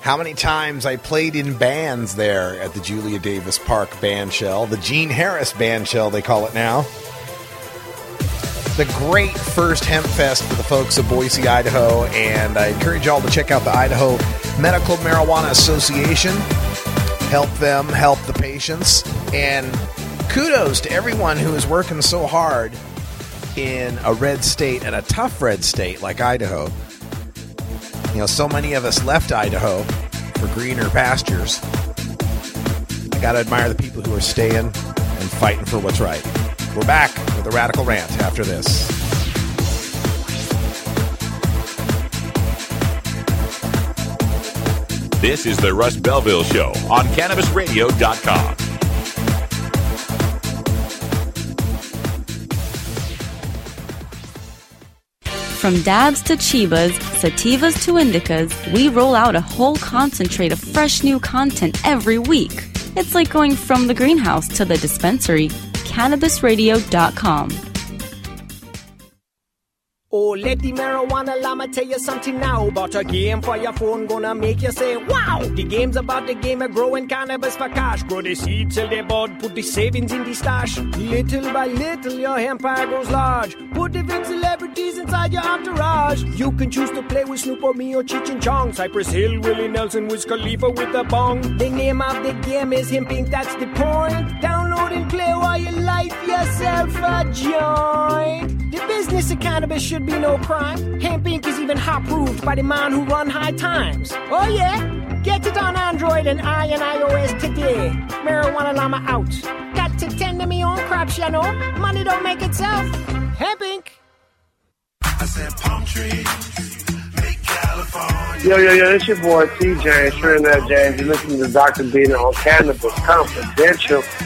How many times I played in bands there at the Julia Davis Park band shell, the Gene Harris band shell, they call it now. The great first Hemp Fest for the folks of Boise, Idaho, and I encourage y'all to check out the Idaho Medical Marijuana Association. help them help the patients. And kudos to everyone who is working so hard in a red state, and a tough red state like Idaho. You know, so many of us left Idaho for greener pastures. I got to admire the people who are staying and fighting for what's right. We're back with the Radical Rant after this. This is the Russ Belville Show on CannabisRadio.com. From dabs to chivas, sativas to indicas, we roll out a whole concentrate of fresh new content every week. It's like going from the greenhouse to the dispensary. CannabisRadio.com. Oh, let the marijuana llama tell you something now about a game for your phone, gonna make you say, wow! The game's about the game of growing cannabis for cash. Grow the seeds, sell the bud, put the savings in the stash. Little by little, your empire grows large. Put the big celebrities inside your entourage. You can choose to play with Snoop or me or Cheech and Chong. Cypress Hill, Willie Nelson, Wiz Khalifa with a bong. The name of the game is hemping, that's the point. Download and play while you light yourself a joint. The business of cannabis should be no crime. Hemp Inc. is even hot-proofed by the man who run High Times. Oh, yeah? Get it on Android and iOS today. Marijuana Llama out. Got to tend to me own crops, you know. Money don't make itself. Hemp Inc. I said palm trees, make California. Yo, it's your boy, TJ, Trinidad James. You're listening to Dr. Bina on Cannabis Confidential.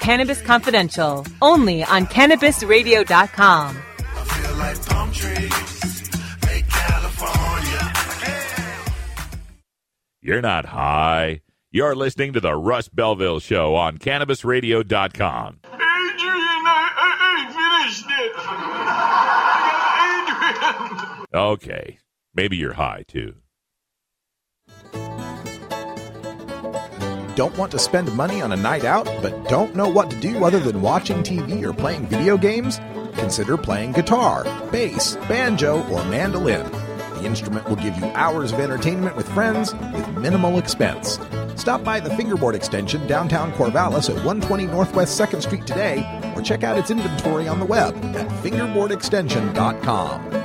Cannabis Confidential, only on CannabisRadio.com. You're not high. You're listening to the Russ Belville Show on CannabisRadio.com. Adrian, I finished it. Adrian. Okay, maybe you're high, too. Don't want to spend money on a night out, but don't know what to do other than watching TV or playing video games? Consider playing guitar, bass, banjo, or mandolin. The instrument will give you hours of entertainment with friends with minimal expense. Stop by the Fingerboard Extension, downtown Corvallis at 120 Northwest 2nd Street today, or check out its inventory on the web at fingerboardextension.com.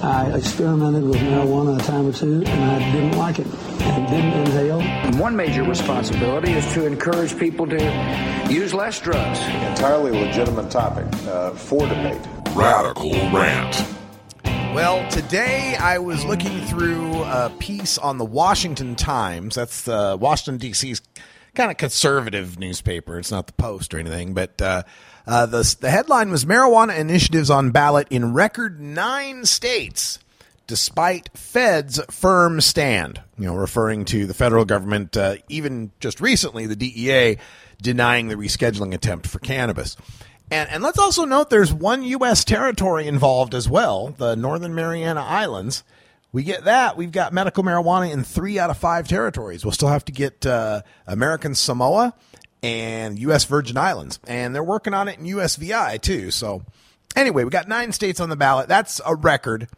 I experimented with marijuana a time or two, and I didn't like it. I didn't inhale. And one major responsibility is to encourage people to use less drugs. Entirely legitimate topic for debate. Radical Rant. Well, today I was looking through a piece on the Washington Times. That's Washington, D.C.'s kind of conservative newspaper. It's not the Post or anything, but the headline was Marijuana Initiatives on Ballot in Record 9 States Despite Fed's Firm Stand. You know, referring to the federal government, even just recently, the DEA denying the rescheduling attempt for cannabis. And let's also note there's one U.S. territory involved as well, the Northern Mariana Islands. We get that. We've got medical marijuana in 3 out of 5 territories. We'll still have to get American Samoa and U.S. Virgin Islands. And they're working on it in USVI, too. So anyway, we got 9 states on the ballot. That's a record.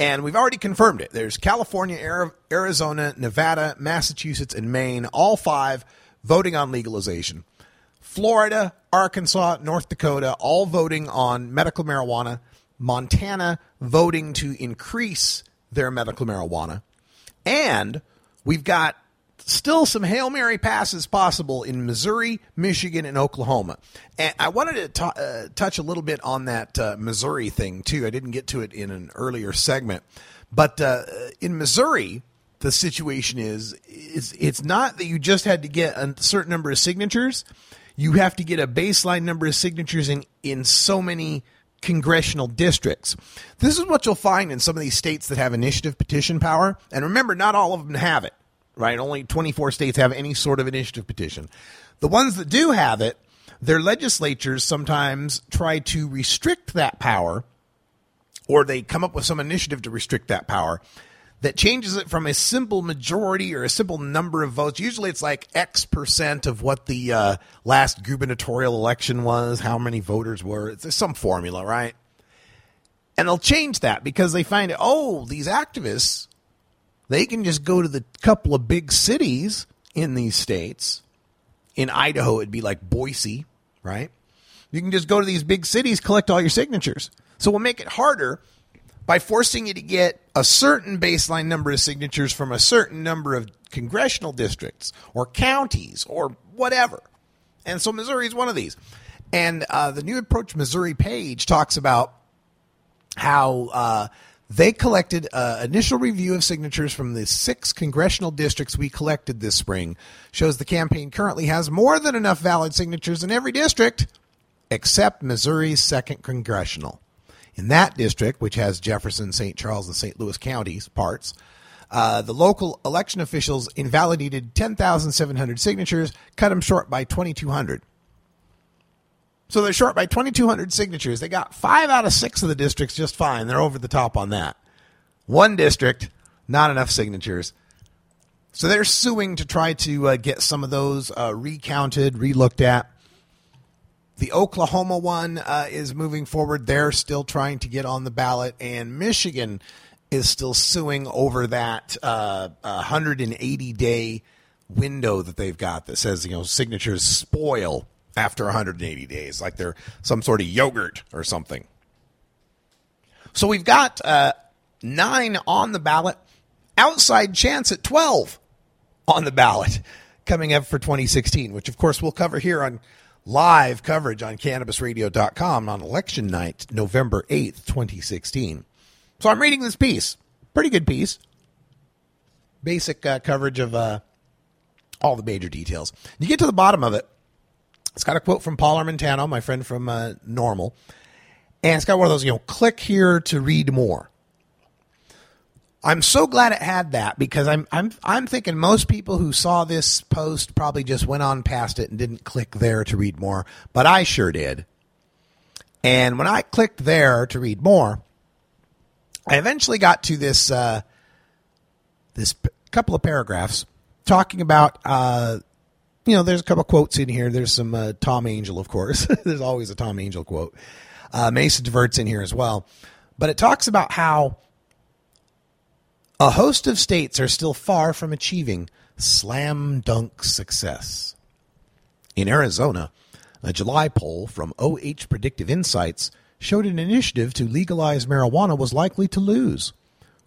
And we've already confirmed it. There's California, Arizona, Nevada, Massachusetts, and Maine, all 5 voting on legalization. Florida, Arkansas, North Dakota, all voting on medical marijuana. Montana voting to increase their medical marijuana. And we've got still some Hail Mary passes possible in Missouri, Michigan, and Oklahoma. And I wanted to touch a little bit on that Missouri thing, too. I didn't get to it in an earlier segment. But in Missouri, the situation is it's not that you just had to get a certain number of signatures. You have to get a baseline number of signatures in so many congressional districts. This is what you'll find in some of these states that have initiative petition power. And remember, not all of them have it, right? Only 24 states have any sort of initiative petition. The ones that do have it, their legislatures sometimes try to restrict that power, or they come up with some initiative to restrict that power that changes it from a simple majority or a simple number of votes. Usually it's like X% of what the last gubernatorial election was, how many voters were. It's some formula, right? And they'll change that because they find, oh, these activists, they can just go to the couple of big cities in these states. In Idaho, it'd be like Boise, right? You can just go to these big cities, collect all your signatures. So we'll make it harder by forcing you to get a certain baseline number of signatures from a certain number of congressional districts or counties or whatever. And so Missouri is one of these. And the New Approach Missouri page talks about how they collected initial review of signatures from the 6 congressional districts we collected this spring. Shows the campaign currently has more than enough valid signatures in every district except Missouri's 2nd congressional. In that district, which has Jefferson, St. Charles, and St. Louis counties, parts, the local election officials invalidated 10,700 signatures, cut them short by 2,200. So they're short by 2,200 signatures. They got 5 out of 6 of the districts just fine. They're over the top on that. One district, not enough signatures. So they're suing to try to get some of those recounted, relooked at. The Oklahoma one is moving forward. They're still trying to get on the ballot. And Michigan is still suing over that 180-day window that they've got that says, you know, signatures spoil after 180 days, like they're some sort of yogurt or something. So we've got 9 on the ballot. Outside chance at 12 on the ballot coming up for 2016, which, of course, we'll cover here on live coverage on CannabisRadio.com on election night, November 8th, 2016. So I'm reading this piece. Pretty good piece. Basic coverage of all the major details. You get to the bottom of it. It's got a quote from Paul Armentano, my friend from NORML. And it's got one of those, you know, click here to read more. I'm so glad it had that because I'm thinking most people who saw this post probably just went on past it and didn't click there to read more, but I sure did. And when I clicked there to read more, I eventually got to this this couple of paragraphs talking about you know, there's a couple of quotes in here. There's some Tom Angel, of course. There's always a Tom Angel quote. Mesa DeVert's in here as well, but it talks about how a host of states are still far from achieving slam dunk success. In Arizona, a July poll from OH Predictive Insights showed an initiative to legalize marijuana was likely to lose,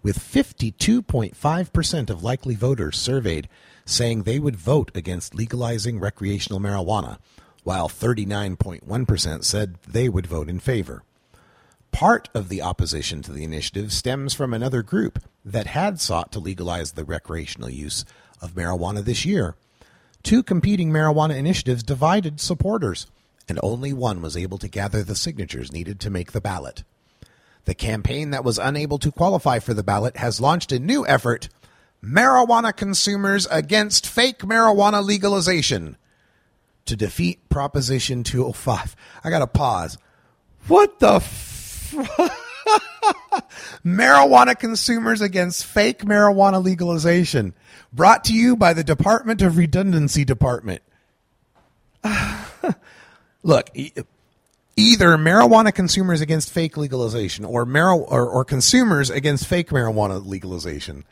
with 52.5% of likely voters surveyed saying they would vote against legalizing recreational marijuana, while 39.1% said they would vote in favor. Part of the opposition to the initiative stems from another group that had sought to legalize the recreational use of marijuana this year. 2 competing marijuana initiatives divided supporters, and only one was able to gather the signatures needed to make the ballot. The campaign that was unable to qualify for the ballot has launched a new effort, Marijuana Consumers Against Fake Marijuana Legalization, to defeat Proposition 205. I got to pause. What the Marijuana Consumers Against Fake Marijuana Legalization, brought to you by the Department of Redundancy Department. Look, either Marijuana Consumers Against Fake Legalization or Consumers Against Fake Marijuana Legalization.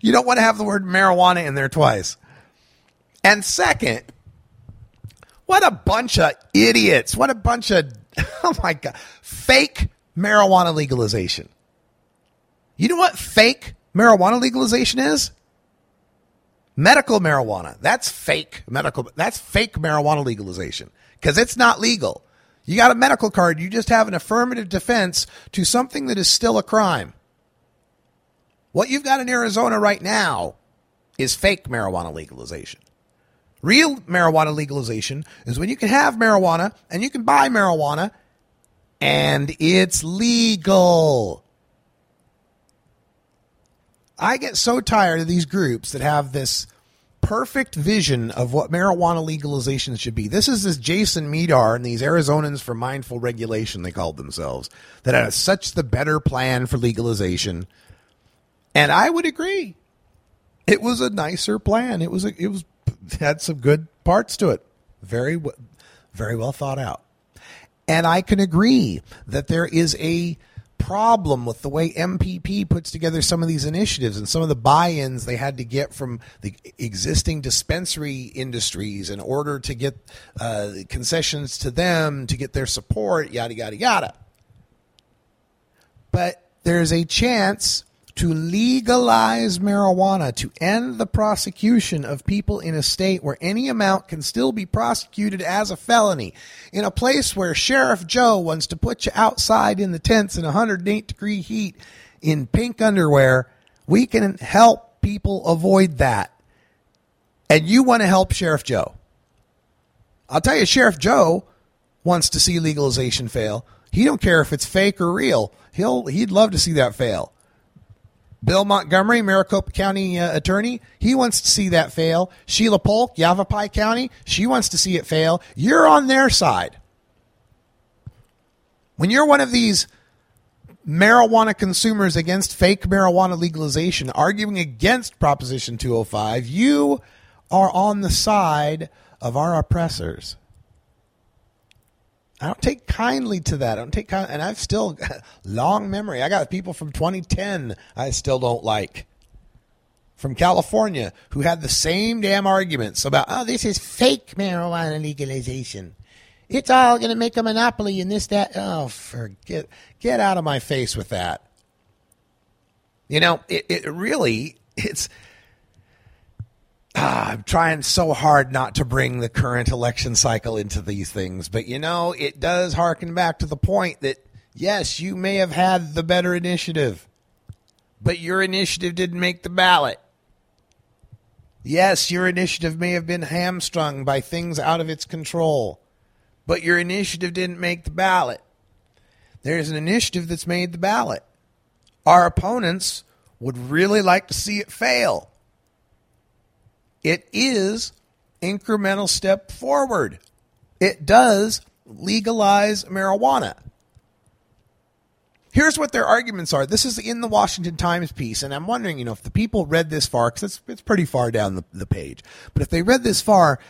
You don't want to have the word marijuana in there twice. And second, what a bunch of idiots. What a bunch of, oh my God, fake marijuana legalization. You know what fake marijuana legalization is? Medical marijuana, that's fake medical. That's fake marijuana legalization because it's not legal. You got a medical card. You just have an affirmative defense to something that is still a crime. What you've got in Arizona right now is fake marijuana legalization. Real marijuana legalization is when you can have marijuana and you can buy marijuana and it's legal. I get so tired of these groups that have this perfect vision of what marijuana legalization should be. This is this Jason Medar and these Arizonans for Mindful Regulation, they called themselves, that had such the better plan for legalization. And I would agree. It was a nicer plan. It had some good parts to it. Very, very well thought out. And I can agree that there is a problem with the way MPP puts together some of these initiatives and some of the buy-ins they had to get from the existing dispensary industries in order to get concessions to them, to get their support, yada, yada, yada. But there's a chance to legalize marijuana, to end the prosecution of people in a state where any amount can still be prosecuted as a felony, in a place where Sheriff Joe wants to put you outside in the tents in 108-degree heat in pink underwear. We can help people avoid that. And you want to help Sheriff Joe. I'll tell you, Sheriff Joe wants to see legalization fail. He don't care if it's fake or real. He'd love to see that fail. Bill Montgomery, Maricopa County attorney, he wants to see that fail. Sheila Polk, Yavapai County, she wants to see it fail. You're on their side. When you're one of these marijuana consumers against fake marijuana legalization, arguing against Proposition 205, you are on the side of our oppressors. I don't take kindly to that. And I've still got long memory. I got people from 2010 I still don't like from California who had the same damn arguments about, oh, this is fake marijuana legalization. It's all going to make a monopoly and this, that. Oh, forget. Get out of my face with that. You know, it's. I'm trying so hard not to bring the current election cycle into these things. But, you know, it does harken back to the point that, yes, you may have had the better initiative, but your initiative didn't make the ballot. Yes, your initiative may have been hamstrung by things out of its control, but your initiative didn't make the ballot. There's an initiative that's made the ballot. Our opponents would really like to see it fail. It is incremental step forward. It does legalize marijuana. Here's what their arguments are. This is in the Washington Times piece, and I'm wondering, you know, if the people read this far, because it's pretty far down the page, but if they read this far,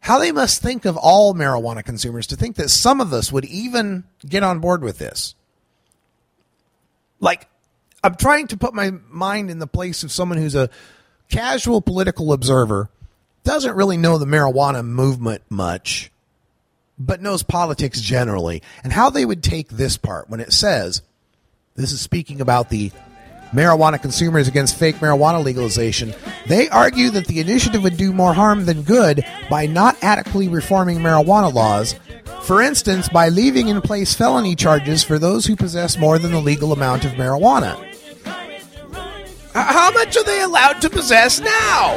how they must think of all marijuana consumers to think that some of us would even get on board with this. Like, I'm trying to put my mind in the place of someone who's a casual political observer, doesn't really know the marijuana movement much, but knows politics generally, and how they would take this part when it says, this is speaking about the marijuana consumers against fake marijuana legalization. They argue that the initiative would do more harm than good by not adequately reforming marijuana laws. For instance, by leaving in place felony charges for those who possess more than the legal amount of marijuana. How much are they allowed to possess now?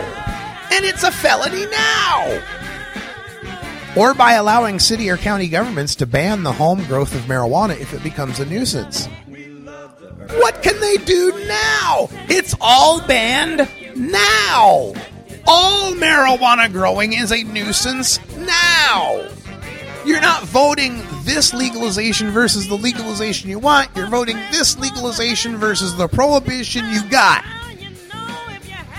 And it's a felony now. Or by allowing city or county governments to ban the home growth of marijuana if it becomes a nuisance. What can they do now? It's all banned now. All marijuana growing is a nuisance now. You're not voting this legalization versus the legalization you want. You're voting this legalization versus the prohibition you got.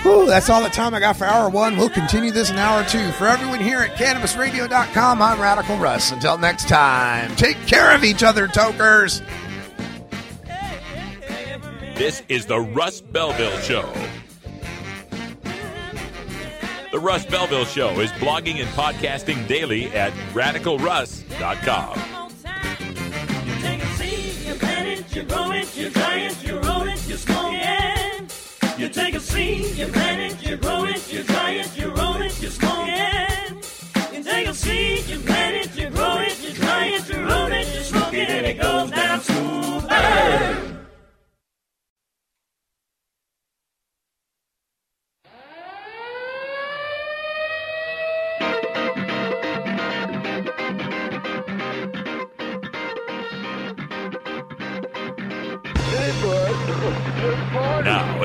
Whew, that's all the time I got for hour one. We'll continue this in hour two. For everyone here at CannabisRadio.com, I'm Radical Russ. Until next time, take care of each other, tokers. This is the Russ Belville Show. The Russ Belville Show is blogging and podcasting daily at RadicalRuss.com. You take a seed, you plant it, you grow it, you dry it, you roll it, you smoke it. You take a seed, you plant it, you grow it, you dry it. buy it, you own it, you smoke it. You take a seed, you plant it, you grow it, you dry it, you roll it, you smoke it, and it goes down smooth. Now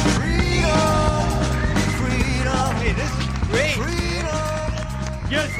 Hey, this is great. Freedom. Just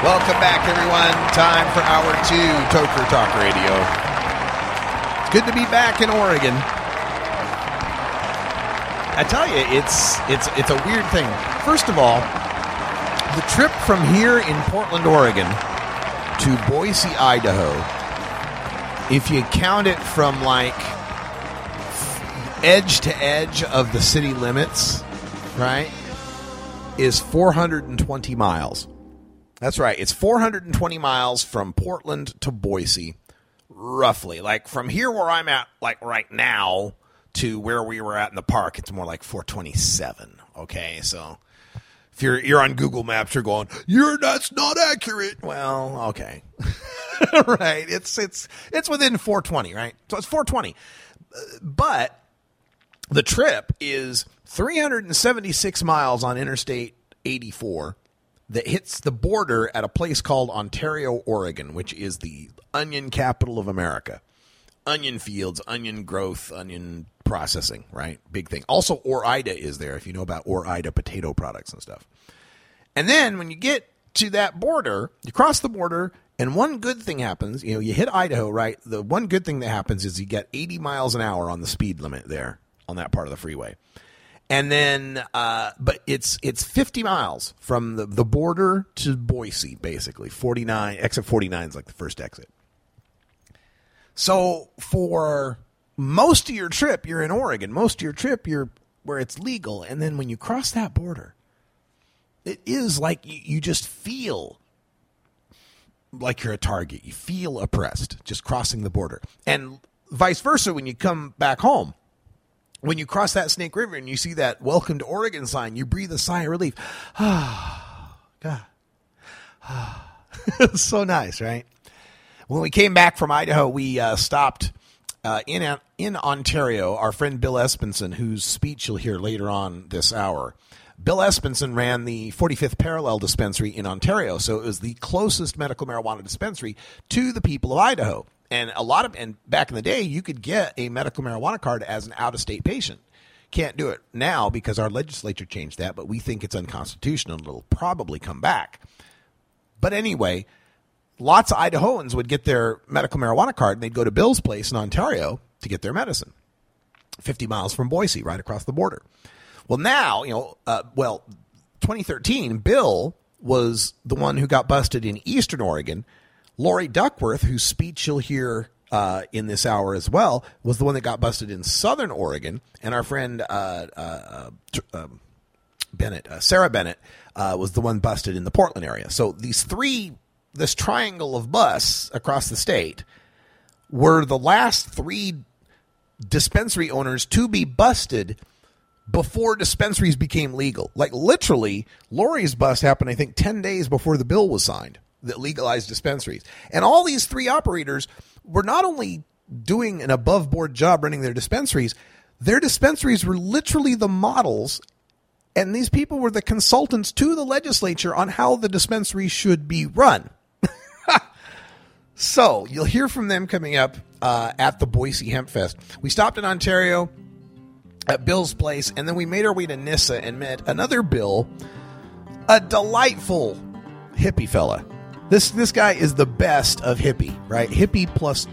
Welcome back, everyone. Time for Hour 2, Toker Talk Radio. It's good to be back in Oregon. I tell you, it's a weird thing. First of all, the trip from here in Portland, Oregon to Boise, Idaho, if you count it from, like, edge to edge of the city limits, right, is 420 miles. That's right. It's 420 miles from Portland to Boise, roughly. Like, from here where I'm at, like, right now to where we were at in the park, it's more like 427, okay? So if you're on Google Maps, you're going, that's not accurate. Well, okay. Right. It's within 420, right? So it's 420. But the trip is 376 miles on Interstate 84 that hits the border at a place called Ontario, Oregon, which is the onion capital of America. Onion fields, onion growth, onion processing, right? Big thing. Also, Orida is there, if you know about Orida potato products and stuff. And then when you get to that border, you cross the border, and one good thing happens. You know, you hit Idaho, right? The one good thing that happens is you get 80 miles an hour on the speed limit there on that part of the freeway. And then, but it's 50 miles from the border to Boise, basically. 49, exit 49 is like the first exit. So for most of your trip, you're in Oregon. Most of your trip, you're where it's legal. And then when you cross that border, it is like you just feel like you're a target. You feel oppressed just crossing the border. And vice versa when you come back home. When you cross that Snake River and you see that Welcome to Oregon sign, you breathe a sigh of relief. Ah, God. Ah. It's so nice, right? When we came back from Idaho, we stopped in Ontario. Our friend Bill Espenson, whose speech you'll hear later on this hour, Bill Espenson ran the 45th Parallel dispensary in Ontario, so it was the closest medical marijuana dispensary to the people of Idaho. And back in the day, you could get a medical marijuana card as an out-of-state patient. Can't do it now because our legislature changed that, but we think it's unconstitutional and it'll probably come back. But anyway, lots of Idahoans would get their medical marijuana card, and they'd go to Bill's place in Ontario to get their medicine, 50 miles from Boise, right across the border. Well, now, 2013, Bill was the one who got busted in Eastern Oregon. Lori Duckworth, whose speech you'll hear in this hour as well, was the one that got busted in Southern Oregon. And our friend Sarah Bennett, was the one busted in the Portland area. So these three this triangle of busts across the state were the last three dispensary owners to be busted before dispensaries became legal. Like, literally, Lori's bust happened, I think, 10 days before the bill was signed that legalized dispensaries. And all these three operators were not only doing an above-board job running their dispensaries were literally the models, and these people were the consultants to the legislature on how the dispensary should be run. So you'll hear from them coming up at the Boise Hemp Fest. We stopped in Ontario at Bill's place, and then we made our way to Nissa and met another Bill, a delightful hippie fella. This guy is the best of hippie, right? Hippie plus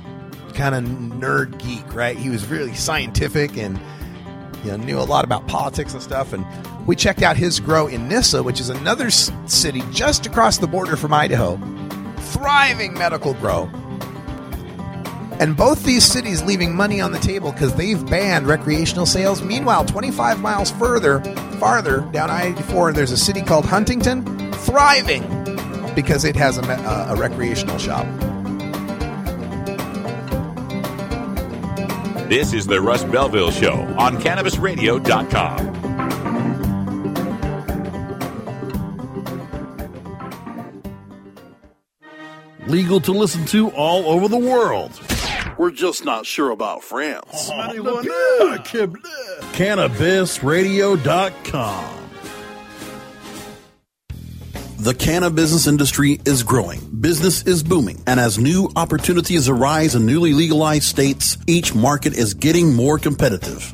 kind of nerd geek, right? He was really scientific and, you know, knew a lot about politics and stuff. And we checked out his grow in Nissa, which is another city just across the border from Idaho. Thriving medical grow. And both these cities leaving money on the table because they've banned recreational sales. Meanwhile, 25 miles farther down I-84, there's a city called Huntington, thriving because it has a recreational shop. This is the Russ Belville Show on CannabisRadio.com. Legal to listen to all over the world. We're just not sure about France. CannabisRadio.com. The cannabis business industry is growing. Business is booming. And as new opportunities arise in newly legalized states, each market is getting more competitive.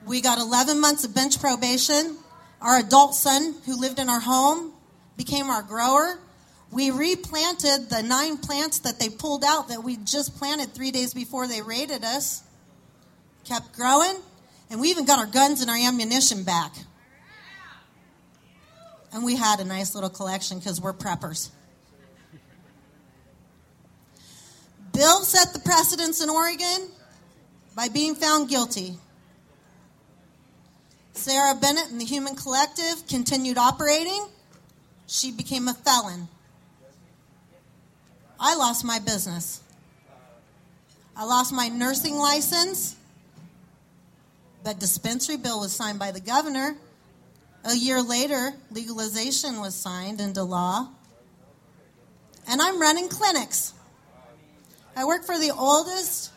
We got 11 months of bench probation. Our adult son, who lived in our home, became our grower. We replanted the 9 plants that they pulled out that we just planted 3 days before they raided us. Kept growing, and we even got our guns and our ammunition back. And we had a nice little collection because we're preppers. Bill set the precedence in Oregon by being found guilty. Sarah Bennett and the Human Collective continued operating. She became a felon. I lost my business. I lost my nursing license. That dispensary bill was signed by the governor. A year later, legalization was signed into law. And I'm running clinics. I work for the oldest,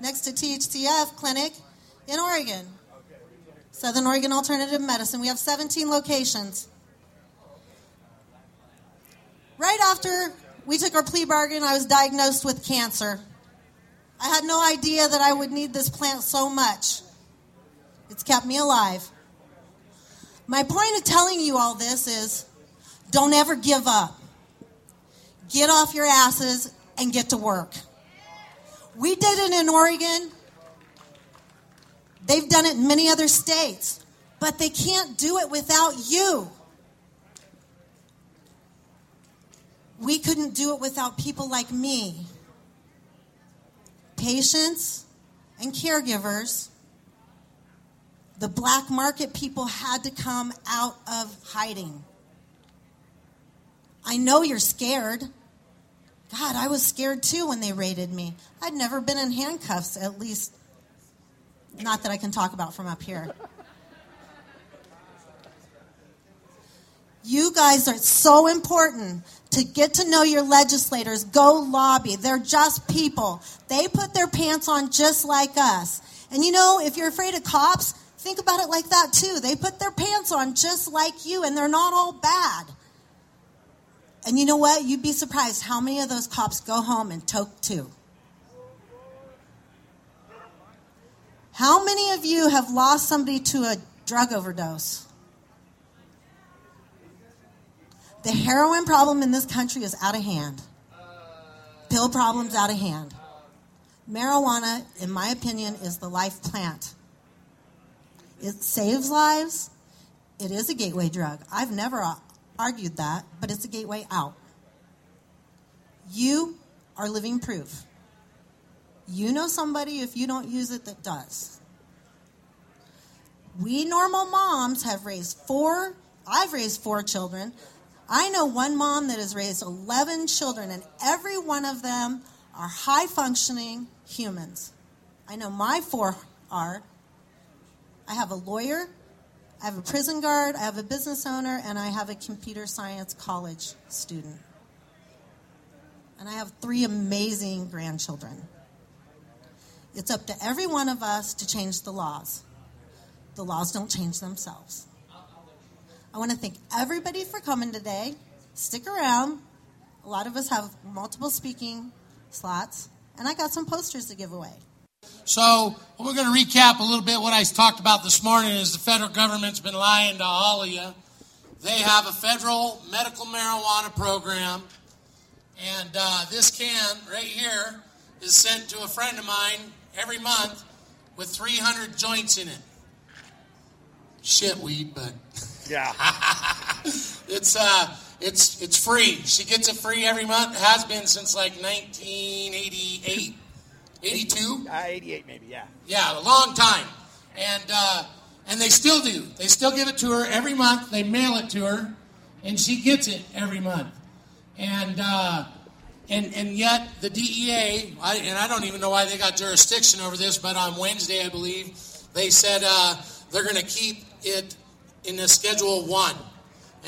next to THCF, clinic in Oregon. Southern Oregon Alternative Medicine. We have 17 locations. Right after we took our plea bargain, I was diagnosed with cancer. I had no idea that I would need this plant so much. It's kept me alive. My point of telling you all this is don't ever give up. Get off your asses and get to work. We did it in Oregon. They've done it in many other states, but they can't do it without you. We couldn't do it without people like me. Patients and caregivers, the black market people had to come out of hiding. I know you're scared. God, I was scared too when they raided me. I'd never been in handcuffs, at least Not that I can talk about from up here. You guys are so important to get to know your legislators. Go lobby. They're just people. They put their pants on just like us. And you know, if you're afraid of cops, think about it like that too. They put their pants on just like you, and they're not all bad. And you know what? You'd be surprised how many of those cops go home and toke too. How many of you have lost somebody to a drug overdose? The heroin problem in this country is out of hand. Pill problem's out of hand. Marijuana, in my opinion, is the life plant. It saves lives. It is a gateway drug. I've never argued that, but it's a gateway out. You are living proof. You know somebody, if you don't use it, that does. We normal moms have raised I've raised four children. I know one mom that has raised 11 children, and every one of them are high-functioning humans. I know my four are. I have a lawyer, I have a prison guard, I have a business owner, and I have a computer science college student. And I have 3 amazing grandchildren. It's up to every one of us to change the laws. The laws don't change themselves. I want to thank everybody for coming today. Stick around. A lot of us have multiple speaking slots, and I got some posters to give away. So we're going to recap a little bit what I talked about this morning is the federal government's been lying to all of you. They have a federal medical marijuana program, and this can right here is sent to a friend of mine every month with 300 joints in it. Shit weed, but... Yeah. It's free. She gets it free every month. Has been since like 1988. 82? 88 maybe, yeah. Yeah, a long time. And they still do. They still give it to her every month. They mail it to her, and she gets it every month. And yet the DEA, I don't even know why they got jurisdiction over this, but on Wednesday, I believe, they said they're going to keep it in the Schedule 1,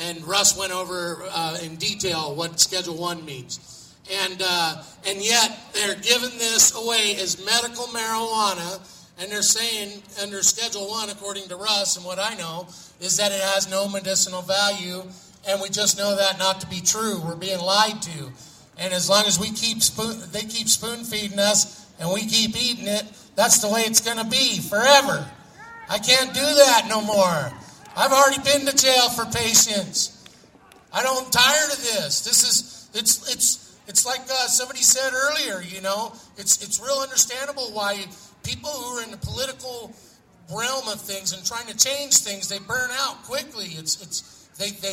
and Russ went over in detail what Schedule 1 means. And yet they're giving this away as medical marijuana, and they're saying under Schedule 1, according to Russ and what I know, is that it has no medicinal value, and we just know that not to be true. We're being lied to. And as long as we they keep spoon-feeding us and we keep eating it, that's the way it's going to be forever. I can't do that no more. I've already been to jail for patients. I'm tired of this. It's like somebody said earlier, you know. It's real understandable why people who are in the political realm of things and trying to change things, they burn out quickly. They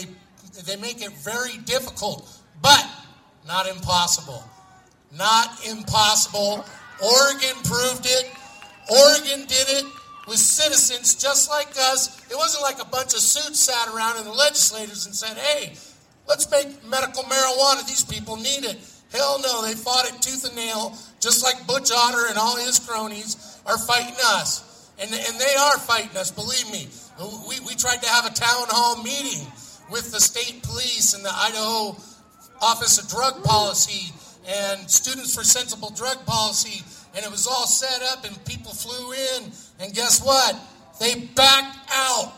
make it very difficult, but not impossible. Not impossible. Oregon proved it. Oregon did it. With citizens just like us. It wasn't like a bunch of suits sat around in the legislators and said, hey, let's make medical marijuana. These people need it. Hell no, they fought it tooth and nail, just like Butch Otter and all his cronies are fighting us. And they are fighting us, believe me. We tried to have a town hall meeting with the state police and the Idaho Office of Drug Policy and Students for Sensible Drug Policy, and it was all set up, and people flew in, and guess what? They backed out.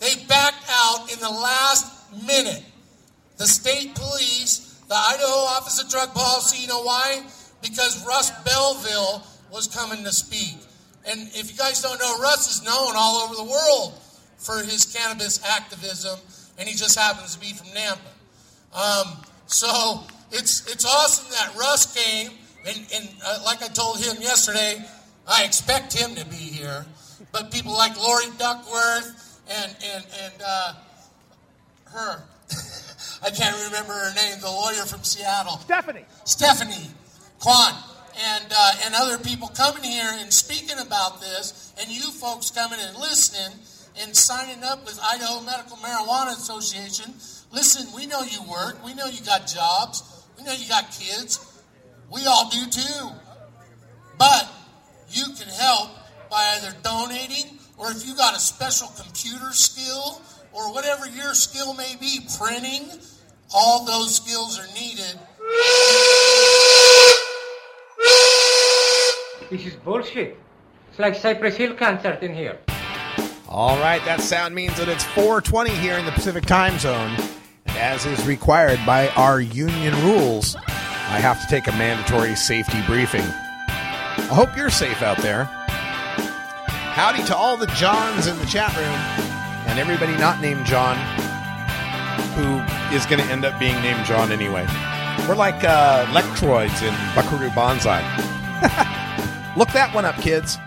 They backed out in the last minute. The state police, the Idaho Office of Drug Policy, you know why? Because Russ Belville was coming to speak. And if you guys don't know, Russ is known all over the world for his cannabis activism, and he just happens to be from Nampa. So it's awesome that Russ came, and like I told him yesterday, I expect him to be here, but people like Lori Duckworth and her, I can't remember her name, the lawyer from Seattle. Stephanie Kwan, and other people coming here and speaking about this, and you folks coming and listening and signing up with Idaho Medical Marijuana Association. Listen, we know you work, we know you got jobs, we know you got kids, we all do too, but you can help by either or if you got a special computer skill or whatever your skill may be, printing, all those skills are needed. This is bullshit. It's like Cypress Hill concert in here. All right, that sound means that it's 4:20 here in the Pacific time zone. And as is required by our union rules, I have to take a mandatory safety briefing. I hope you're safe out there. Howdy to all the Johns in the chat room and everybody not named John who is going to end up being named John anyway. We're like Lectroids in Buckaroo Banzai. Look that one up, kids.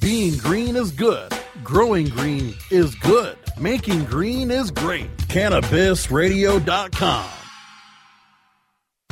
Being green is good. Growing green is good. Making green is great. CannabisRadio.com.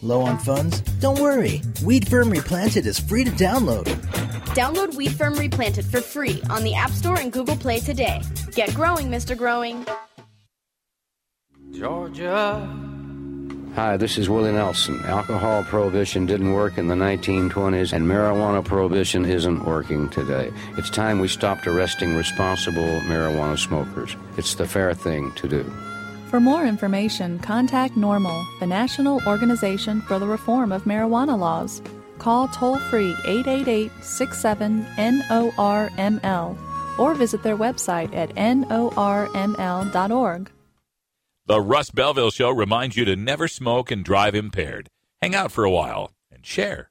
Low on funds? Don't worry. Weed Firm Replanted is free to download. Download Weed Firm Replanted for free on the App Store and Google Play today. Get growing, Mr. Growing. Georgia. Hi, this is Willie Nelson. Alcohol prohibition didn't work in the 1920s, and marijuana prohibition isn't working today. It's time we stopped arresting responsible marijuana smokers. It's the fair thing to do. For more information, contact NORML, the National Organization for the Reform of Marijuana Laws. Call toll-free 888-67-NORML or visit their website at norml.org. The Russ Belville Show reminds you to never smoke and drive impaired. Hang out for a while and share.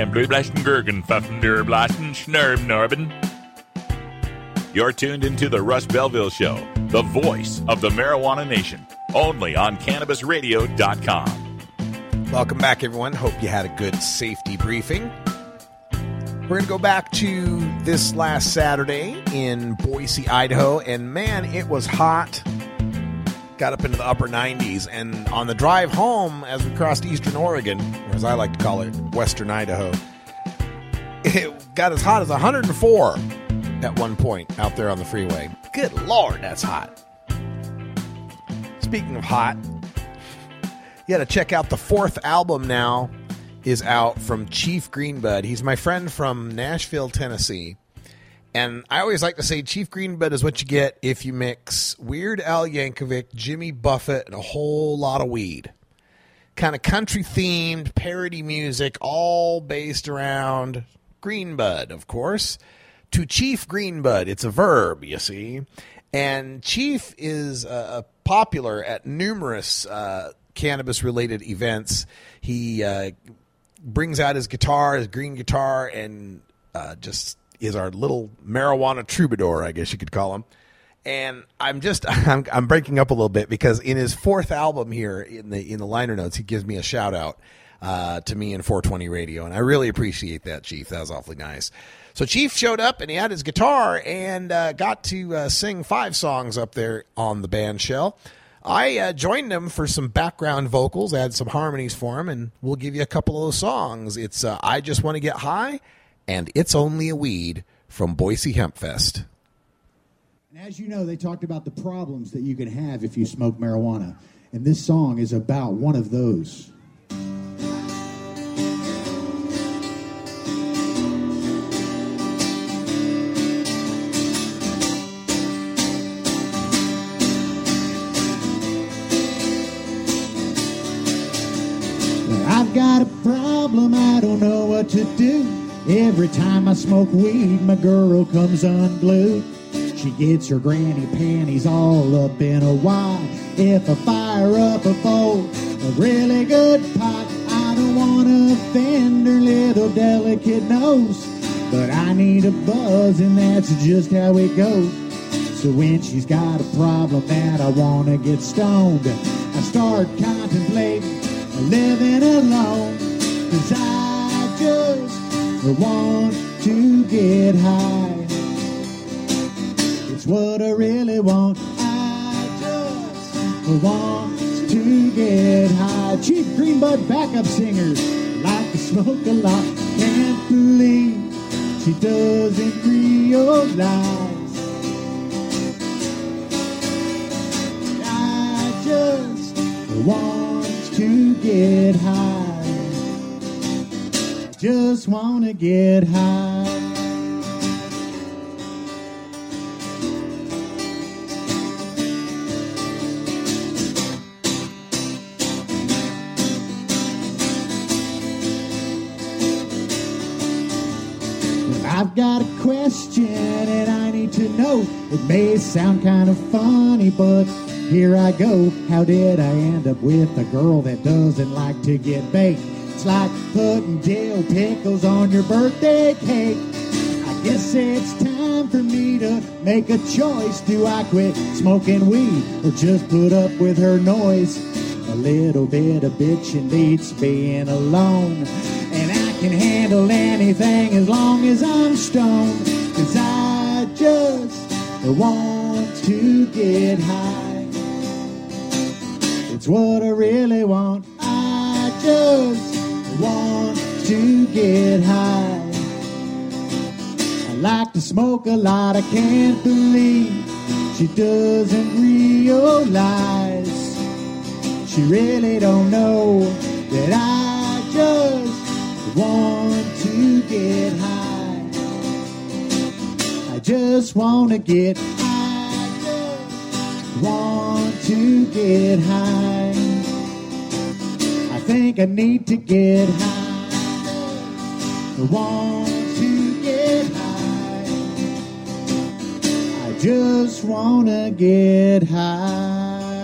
You're tuned into the Russ Belville Show, the voice of the marijuana nation, only on CannabisRadio.com. Welcome back, everyone. Hope you had a good safety briefing. We're going to go back to this last Saturday in Boise, Idaho, and man, it was hot. Got up into the upper 90s, and on the drive home as we crossed eastern Oregon, or as I like to call it, western Idaho, it got as hot as 104 at one point out there on the freeway. Good Lord, that's hot. Speaking of hot, you got to check out the fourth album now is out from Chief Greenbud. He's my friend from Nashville, Tennessee. And I always like to say Chief Greenbud is what you get if you mix Weird Al Yankovic, Jimmy Buffett, and a whole lot of weed. Kind of country-themed parody music, all based around Greenbud, of course. To Chief Greenbud, it's a verb, you see. And Chief is popular at numerous cannabis-related events. He brings out his guitar, his green guitar, and just is our little marijuana troubadour, I guess you could call him. And I'm breaking up a little bit because in his fourth album here in the liner notes, he gives me a shout out to me in 420 Radio. And I really appreciate that, Chief. That was awfully nice. So Chief showed up and he had his guitar and got to sing five songs up there on the band shell. I joined him for some background vocals, add some harmonies for him, and we'll give you a couple of those songs. It's I Just Want to Get High, and It's Only a Weed from Boise Hemp Fest. And as you know, they talked about the problems that you can have if you smoke marijuana. And this song is about one of those. got a problem, I don't know what to do. Every time I smoke weed, my girl comes unglued. She gets her granny panties all up in a wad. If I fire up a bowl, a really good pot, I don't want to offend her little delicate nose. But I need a buzz, and that's just how it goes. So when she's got a problem that I want to get stoned, I start contemplating living alone, 'cause I just want to get high. It's what I really want. I just want to get high. Chief Greenbud backup singers like to smoke a lot. Can't believe she doesn't realize. I just want to get high. Just want to get high. I've got a question and I need to know. It may sound kind of funny, but here I go. How did I end up with a girl that doesn't like to get baked? It's like putting dill pickles on your birthday cake. I guess it's time for me to make a choice. Do I quit smoking weed or just put up with her noise? A little bit of bitching beats being alone. And I can handle anything as long as I'm stoned, 'cause I just want to get high. It's what I really want. I just want to get high. I like to smoke a lot. I can't believe she doesn't realize. She really don't know that I just want to get high. I just want to get high. Just want to get high. I think I need to get high. I want to get high. I just want to get high.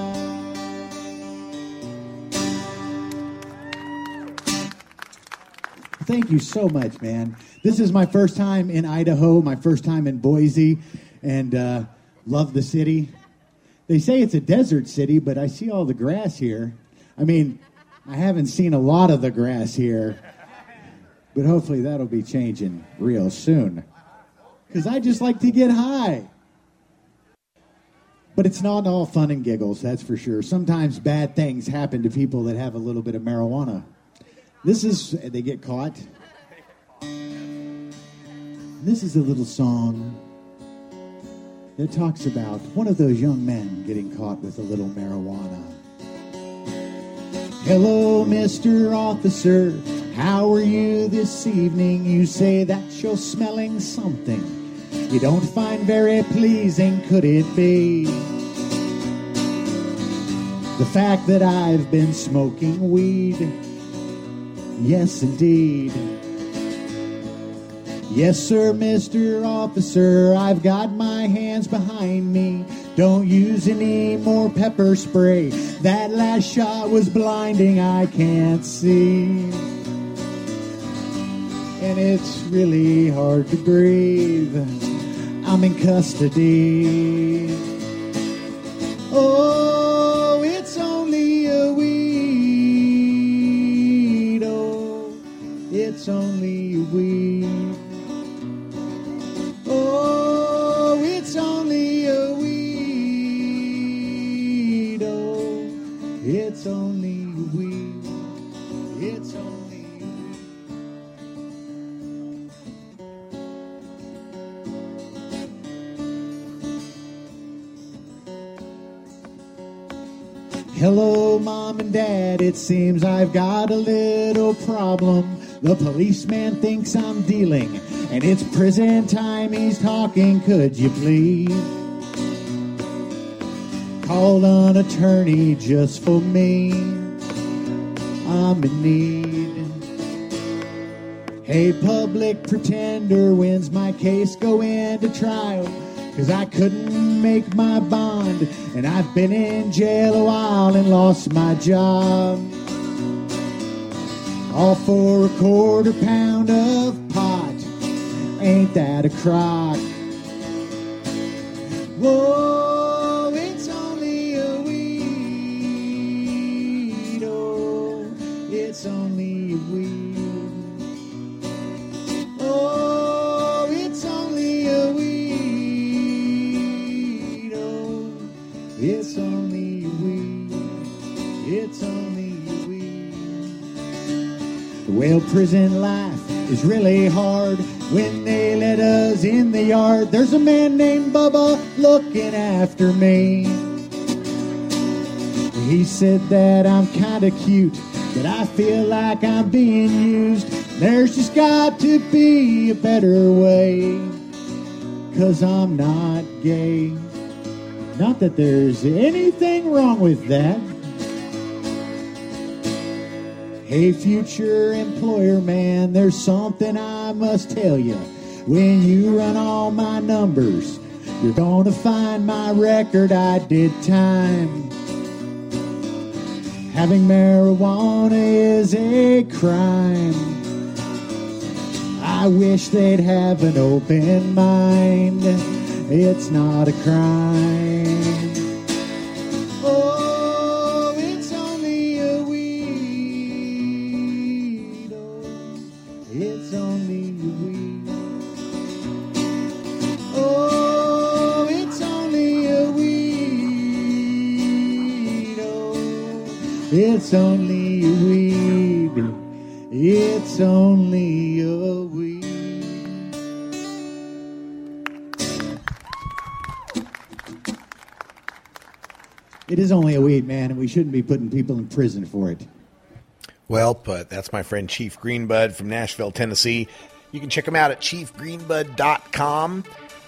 Thank you so much, man. This is my first time in Idaho, my first time in Boise, and love the city. They say it's a desert city, but I see all the grass here. I mean, I haven't seen a lot of the grass here, but hopefully that'll be changing real soon, because I just like to get high. But it's not all fun and giggles, that's for sure. Sometimes bad things happen to people that have a little bit of marijuana. They get caught. This is a little song that talks about one of those young men getting caught with a little marijuana. Hello, Mr. Officer, how are you this evening? You say that you're smelling something you don't find very pleasing, could it be the fact that I've been smoking weed? Yes, indeed. Yes, sir, Mr. Officer, I've got my hands behind me. Don't use any more pepper spray. That last shot was blinding, I can't see. And it's really hard to breathe. I'm in custody. Oh, it's only a weed. Oh, it's only a weed. Oh, it's only a weed. Oh, it's only a weed. It's only a weed. Hello, Mom and Dad, it seems I've got a little problem. The policeman thinks I'm dealing, and it's prison time, he's talking, could you please call an attorney just for me? I'm in need. A public pretender wins my case, go into trial, 'cause I couldn't make my bond, and I've been in jail a while and lost my job. All for a quarter pound of pot, ain't that a crock? Whoa, it's only a weed, oh, it's only a weed. It's only weed, it's only weed. Well, prison life is really hard. When they let us in the yard, there's a man named Bubba looking after me. He said that I'm kinda cute, but I feel like I'm being used. There's just got to be a better way, 'cause I'm not gay. Not that there's anything wrong with that. Hey, future employer man, there's something I must tell you. When you run all my numbers, you're gonna find my record, I did time. Having marijuana is a crime. I wish they'd have an open mind. It's not a crime. Oh, it's only a weed. Oh, it's only a weed. Oh, it's only a weed. Oh, it's only a weed. It's only a weed. It is only a weed, man, and we shouldn't be putting people in prison for it. Well, but that's my friend Chief Greenbud from Nashville, Tennessee. You can check him out at chiefgreenbud.com.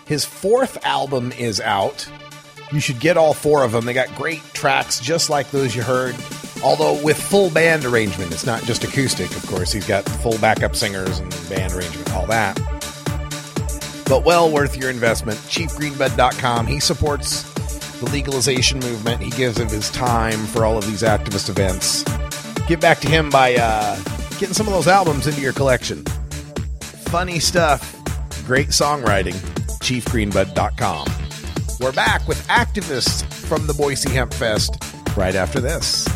His fourth album is out. You should get all four of them. They got great tracks just like those you heard, although with full band arrangement. It's not just acoustic, of course. He's got full backup singers and band arrangement, all that. But well worth your investment. Chiefgreenbud.com. He supports the legalization movement. He gives of his time for all of these activist events. Give back to him by getting some of those albums into your collection. Funny stuff, great songwriting. ChiefGreenbud.com. We're back with activists from the Boise Hemp Fest right after this.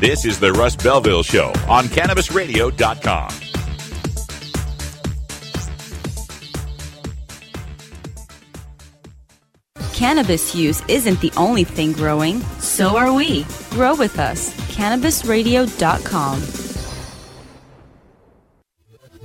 This is the Russ Belville Show on CannabisRadio.com. Cannabis use isn't the only thing growing, so are we. Grow with us. CannabisRadio.com.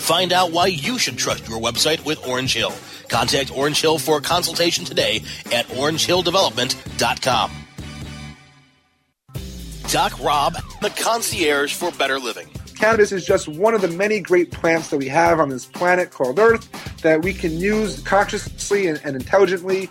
Find out why you should trust your website with Orange Hill. Contact Orange Hill for a consultation today at orangehilldevelopment.com. Doc Rob, the concierge for better living. Cannabis is just one of the many great plants that we have on this planet called Earth that we can use consciously and intelligently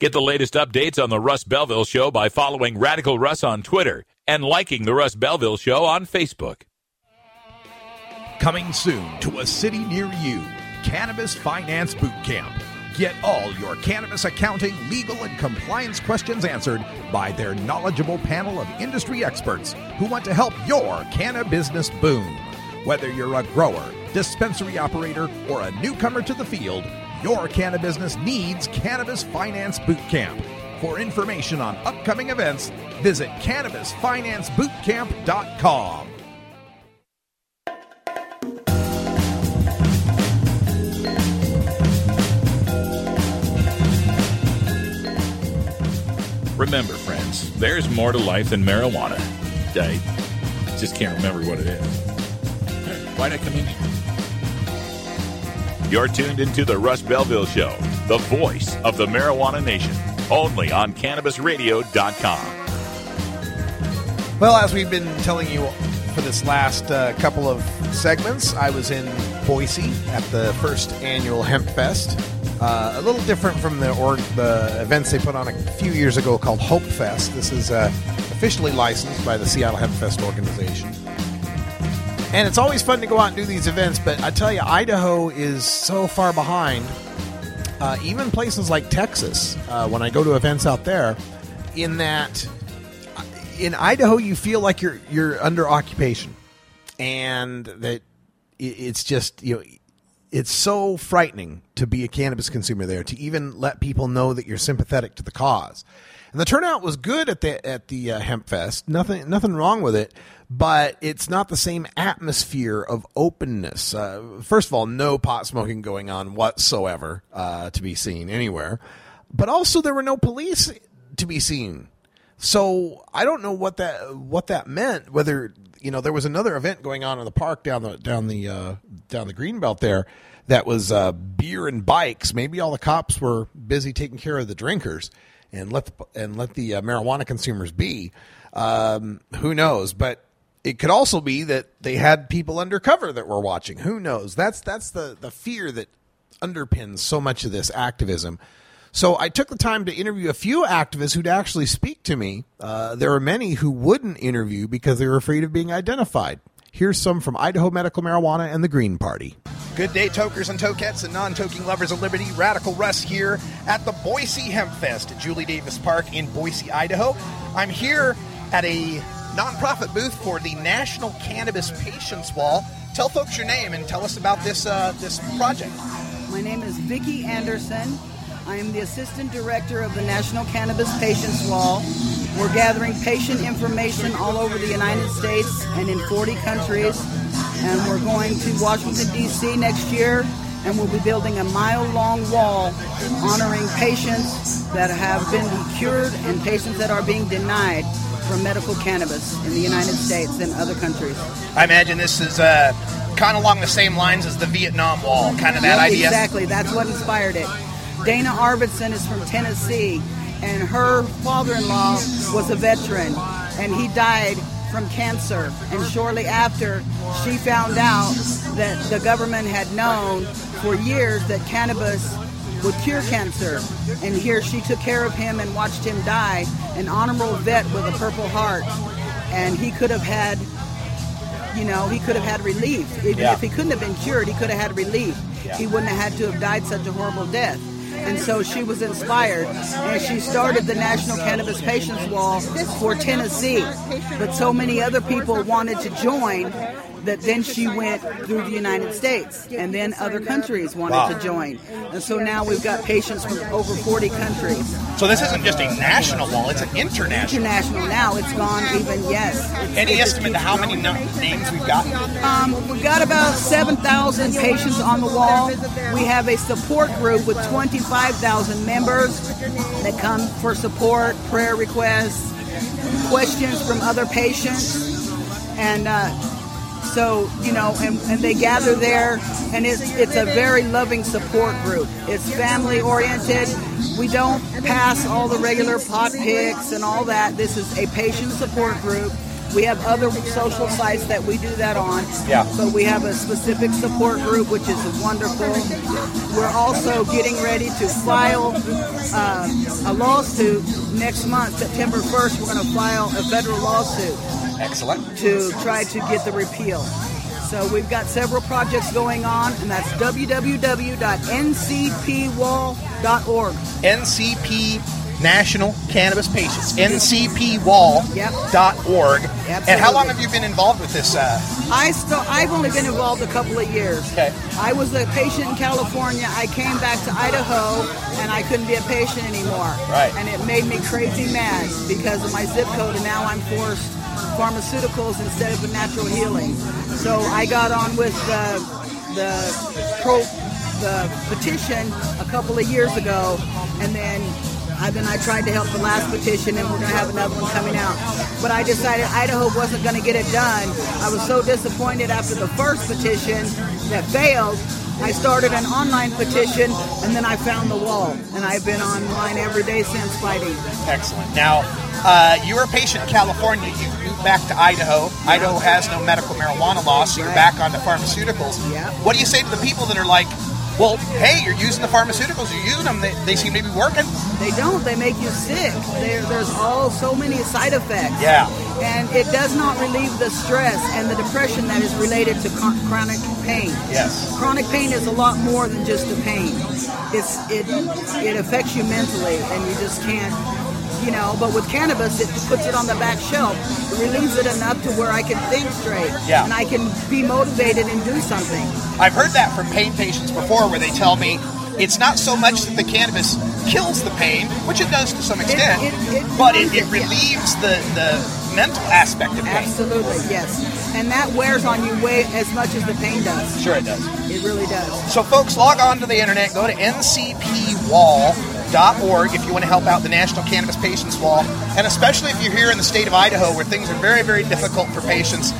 Get the latest updates on the Russ Belville Show by following Radical Russ on Twitter and liking the Russ Belville Show on Facebook. Coming soon to a city near you, Cannabis Finance Boot Camp. Get all your cannabis accounting, legal, and compliance questions answered by their knowledgeable panel of industry experts who want to help your cannabis business boom. Whether you're a grower, dispensary operator, or a newcomer to the field, your cannabis business needs Cannabis Finance Boot Camp. For information on upcoming events, visit CannabisFinanceBootCamp.com. Remember, friends, there's more to life than marijuana. I just can't remember what it is. Why'd I come in here? You're tuned into the Russ Belville Show, the voice of the marijuana nation, only on CannabisRadio.com. Well, as we've been telling you for this last couple of segments, I was in Boise at the first annual Hemp Fest. A little different from the events they put on a few years ago called Hope Fest. This is officially licensed by the Seattle Hemp Fest organization. And it's always fun to go out and do these events, but I tell you, Idaho is so far behind. Even places like Texas, when I go to events out there, in that in Idaho you feel like you're under occupation, and that it's just, you know, it's so frightening to be a cannabis consumer there, to even let people know that you're sympathetic to the cause. And the turnout was good at the Hemp Fest. Nothing wrong with it, but it's not the same atmosphere of openness. First of all, no pot smoking going on whatsoever to be seen anywhere. But also, there were no police to be seen. So I don't know what that meant. Whether, you know, there was another event going on in the park down the Greenbelt there. That was beer and bikes. Maybe all the cops were busy taking care of the drinkers and let the marijuana consumers be. Who knows? But it could also be that they had people undercover that were watching. Who knows? That's the fear that underpins so much of this activism. So I took the time to interview a few activists who'd actually speak to me. There are many who wouldn't interview because they were afraid of being identified. Here's some from Idaho Medical Marijuana and the Green Party. Good day, tokers and tokettes and non-toking lovers of liberty. Radical Russ here at the Boise Hemp Fest at Julie Davis Park in Boise, Idaho. I'm here at a nonprofit booth for the National Cannabis Patients Wall. Tell folks your name and tell us about this project. My name is Vicki Anderson. I am the Assistant Director of the National Cannabis Patients Wall. We're gathering patient information all over the United States and in 40 countries. And we're going to Washington, D.C. next year, and we'll be building a mile-long wall honoring patients that have been cured and patients that are being denied from medical cannabis in the United States and other countries. I imagine this is kind of along the same lines as the Vietnam Wall, kind of that idea. Exactly. That's what inspired it. Dana Arvidson is from Tennessee, and her father-in-law was a veteran, and he died from cancer. And shortly after, she found out that the government had known for years that cannabis would cure cancer. And here she took care of him and watched him die, an honorable vet with a Purple Heart. And he could have had, you know, he could have had relief. Even if he couldn't have been cured, he could have had relief. Yeah. He wouldn't have had to have died such a horrible death. And so she was inspired, and she started the National Cannabis Patients Wall for Tennessee. But so many other people wanted to join that then she went through the United States, and then other countries wanted to join. And so now we've got patients from over 40 countries. So this isn't just a national wall, it's an international. International now, it's gone even, yes. Any estimate to how many names we've got? We've got about 7,000 patients on the wall. We have a support group with 25,000 members that come for support, prayer requests, questions from other patients, and so, you know, and they gather there, and it's a very loving support group. It's family-oriented. We don't pass all the regular pot picks and all that. This is a patient support group. We have other social sites that we do that on. Yeah. But we have a specific support group, which is wonderful. We're also getting ready to file a lawsuit next month, September 1st. We're going to file a federal lawsuit. Excellent. To try to get the repeal. So we've got several projects going on, and that's www.ncpwall.org. NCP, National Cannabis Patients, ncpwall.org. Yep. And how long have you been involved with this? I've only been involved a couple of years. Okay. I was a patient in California. I came back to Idaho, and I couldn't be a patient anymore. Right. And it made me crazy mad because of my zip code, and now I'm forced pharmaceuticals instead of natural healing. So I got on with the petition a couple of years ago, and then I tried to help the last petition, and we're going to have another one coming out. But I decided Idaho wasn't going to get it done. I was so disappointed after the first petition that failed. I started an online petition, and then I found the wall, and I've been online every day since fighting. Excellent. Now, you were a patient in California. You moved back to Idaho. Yeah. Idaho has no medical marijuana law, so you're back on the pharmaceuticals. Yeah. What do you say to the people that are like, well, hey, you're using the pharmaceuticals, you're using them, they seem to be working? They don't. They make you sick. There's all so many side effects. Yeah. And it does not relieve the stress and the depression that is related to chronic pain. Yes. Chronic pain is a lot more than just the pain. It affects you mentally, and you just can't. You know, but with cannabis, it puts it on the back shelf. It relieves it enough to where I can think straight, and I can be motivated and do something. I've heard that from pain patients before, where they tell me it's not so much that the cannabis kills the pain, which it does to some extent, but it relieves the mental aspect of pain. Absolutely, yes. And that wears on you way as much as the pain does. Sure it does. It really does. So folks, log on to the internet, go to ncpwall.org if you want to help out the National Cannabis Patients Wall, and especially if you're here in the state of Idaho where things are very, very difficult for patients,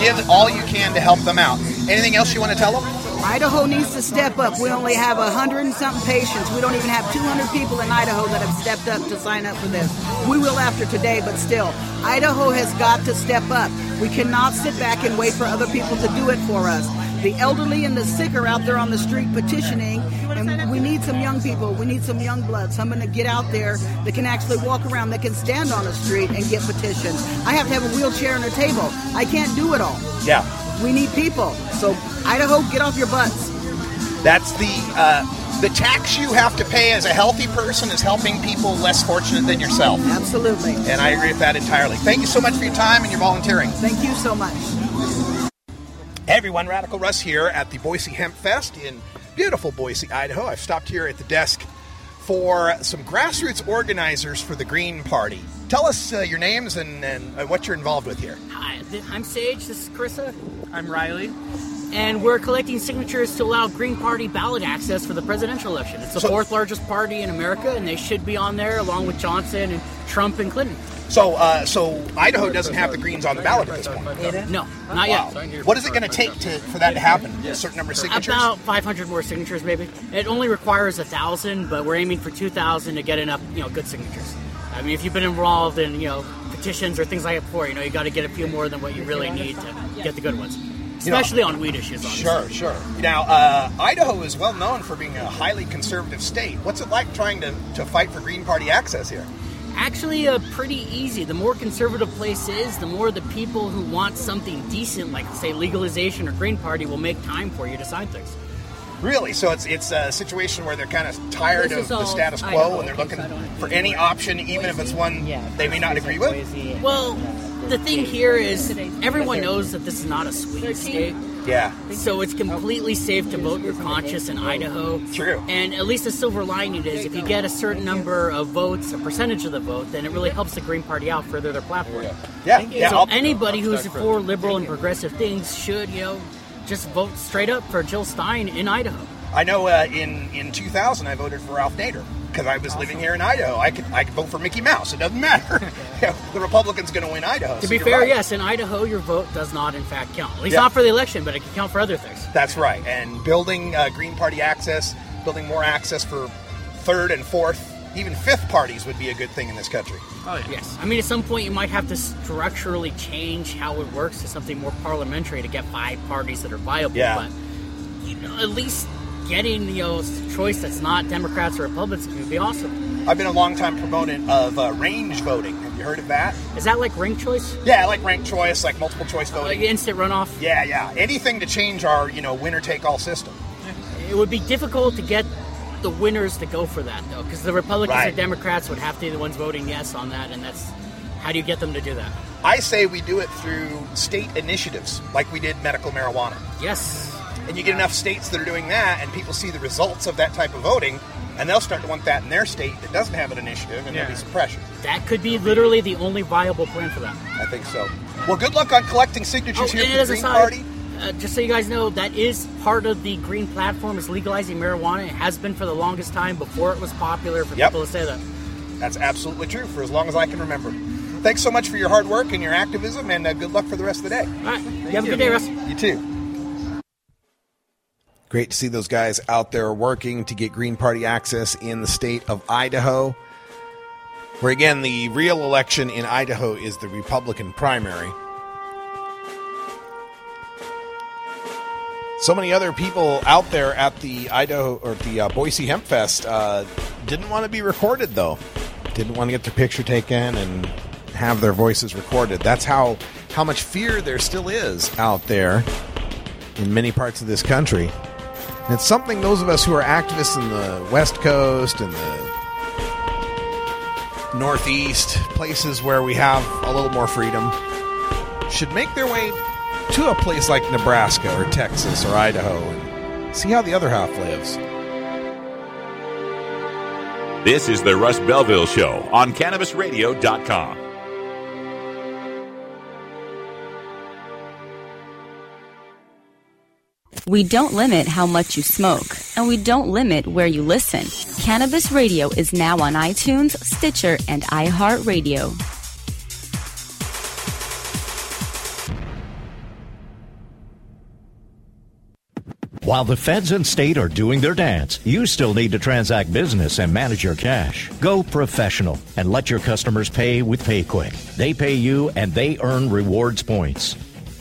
give all you can to help them out. Anything else you want to tell them? Idaho needs to step up. We only have 100 and something patients. We don't even have 200 people in Idaho that have stepped up to sign up for this. We will after today, but still, Idaho has got to step up. We cannot sit back and wait for other people to do it for us. The elderly and the sick are out there on the street petitioning, and we need some young people. We need some young blood, someone to get out there that can actually walk around, that can stand on a street and get petitions. I have to have a wheelchair and a table. I can't do it all. Yeah. We need people. So, Idaho, get off your butts. That's the tax you have to pay as a healthy person is helping people less fortunate than yourself. Absolutely. And I agree with that entirely. Thank you so much for your time and your volunteering. Thank you so much. Hey everyone, Radical Russ here at the Boise Hemp Fest in beautiful Boise, Idaho. I've stopped here at the desk for some grassroots organizers for the Green Party. Tell us your names and what you're involved with here. Hi, I'm Sage. This is Carissa. I'm Riley. And we're collecting signatures to allow Green Party ballot access for the presidential election. It's the fourth largest party in America, and they should be on there along with Johnson and Trump and Clinton. So Idaho doesn't have the Greens on the ballot at this point? No, not yet. Wow. What is it going to take for that to happen? A certain number of signatures? About 500 more signatures, maybe. It only requires 1,000, but we're aiming for 2,000 to get enough, good signatures. I mean, if you've been involved in, petitions or things like that before, you got to get a few more than what you really need to get the good ones. Especially on weed issues, obviously. Sure. Now, Idaho is well known for being a highly conservative state. What's it like trying to fight for Green Party access here? Actually, pretty easy. The more conservative place is, the more the people who want something decent, like, say, legalization or Green Party, will make time for you to sign things. Really? So it's a situation where they're kind of tired of the status quo and they're looking for any option, even if it's one they may not agree with? Well, the thing here is everyone knows that this is not a swing state. Yeah. So it's completely safe to vote your conscience in Idaho. True. And at least the silver lining is if you get a certain number of votes, a percentage of the vote, then it really helps the Green Party out, further their platform. Yeah. So anybody who's for liberal and progressive things should, just vote straight up for Jill Stein in Idaho. I know in 2000 I voted for Ralph Nader. Because I was living here in Idaho. I could vote for Mickey Mouse. It doesn't matter. The Republican's going to win Idaho. To be fair, right. Yes, in Idaho, your vote does not, in fact, count. At least not for the election, but it can count for other things. That's right. And building Green Party access, building more access for third and fourth, even fifth parties would be a good thing in this country. Oh, yeah. Yes. I mean, at some point, you might have to structurally change how it works to something more parliamentary to get five parties that are viable. Yeah. But, at least getting, you know, choice that's not Democrats or Republicans would be awesome. I've been a long-time proponent of range voting. Have you heard of that? Is that like ranked choice? Yeah, like ranked choice, like multiple choice voting. Like instant runoff? Yeah, yeah. Anything to change our, you know, winner-take-all system. It would be difficult to get the winners to go for that, though, because the Republicans and Democrats would have to be the ones voting yes on that, and that's... How do you get them to do that? I say we do it through state initiatives, like we did medical marijuana. Yes. And you get enough states that are doing that, and people see the results of that type of voting, and they'll start to want that in their state that doesn't have an initiative, and there'll be some pressure. That could be literally the only viable plan for that. I think so. Well, good luck on collecting signatures here for the Green Party. Just so you guys know, that is part of the Green Platform, is legalizing marijuana. It has been for the longest time before it was popular for people to say that. That's absolutely true, for as long as I can remember. Thanks so much for your hard work and your activism, and good luck for the rest of the day. All right. Have a good day, Russ. You too. Great to see those guys out there working to get Green Party access in the state of Idaho, where, again, the real election in Idaho is the Republican primary. So many other people out there at the Idaho or the Boise Hemp Fest didn't want to be recorded, though. Didn't want to get their picture taken and have their voices recorded. That's how much fear there still is out there in many parts of this country. And it's something those of us who are activists in the West Coast and the Northeast, places where we have a little more freedom, should make their way to a place like Nebraska or Texas or Idaho and see how the other half lives. This is the Russ Belville Show on CannabisRadio.com. We don't limit how much you smoke, and we don't limit where you listen. Cannabis Radio is now on iTunes, Stitcher, and iHeartRadio. While the feds and state are doing their dance, you still need to transact business and manage your cash. Go professional and let your customers pay with PayQuick. They pay you and they earn rewards points.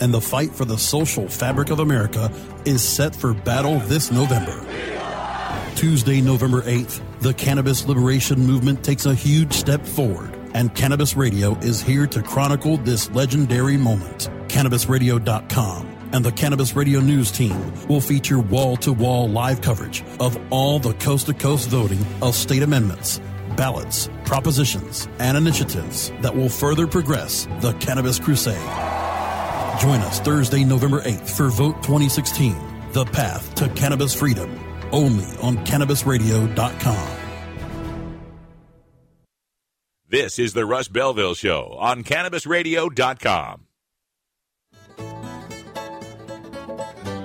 and the fight for the social fabric of America is set for battle this November. Tuesday, November 8th, the cannabis liberation movement takes a huge step forward, and Cannabis Radio is here to chronicle this legendary moment. CannabisRadio.com and the Cannabis Radio News team will feature wall-to-wall live coverage of all the coast-to-coast voting of state amendments, ballots, propositions, and initiatives that will further progress the cannabis crusade. Join us Thursday, November 8th for Vote 2016, The Path to Cannabis Freedom, only on CannabisRadio.com. This is the Russ Belville Show on CannabisRadio.com.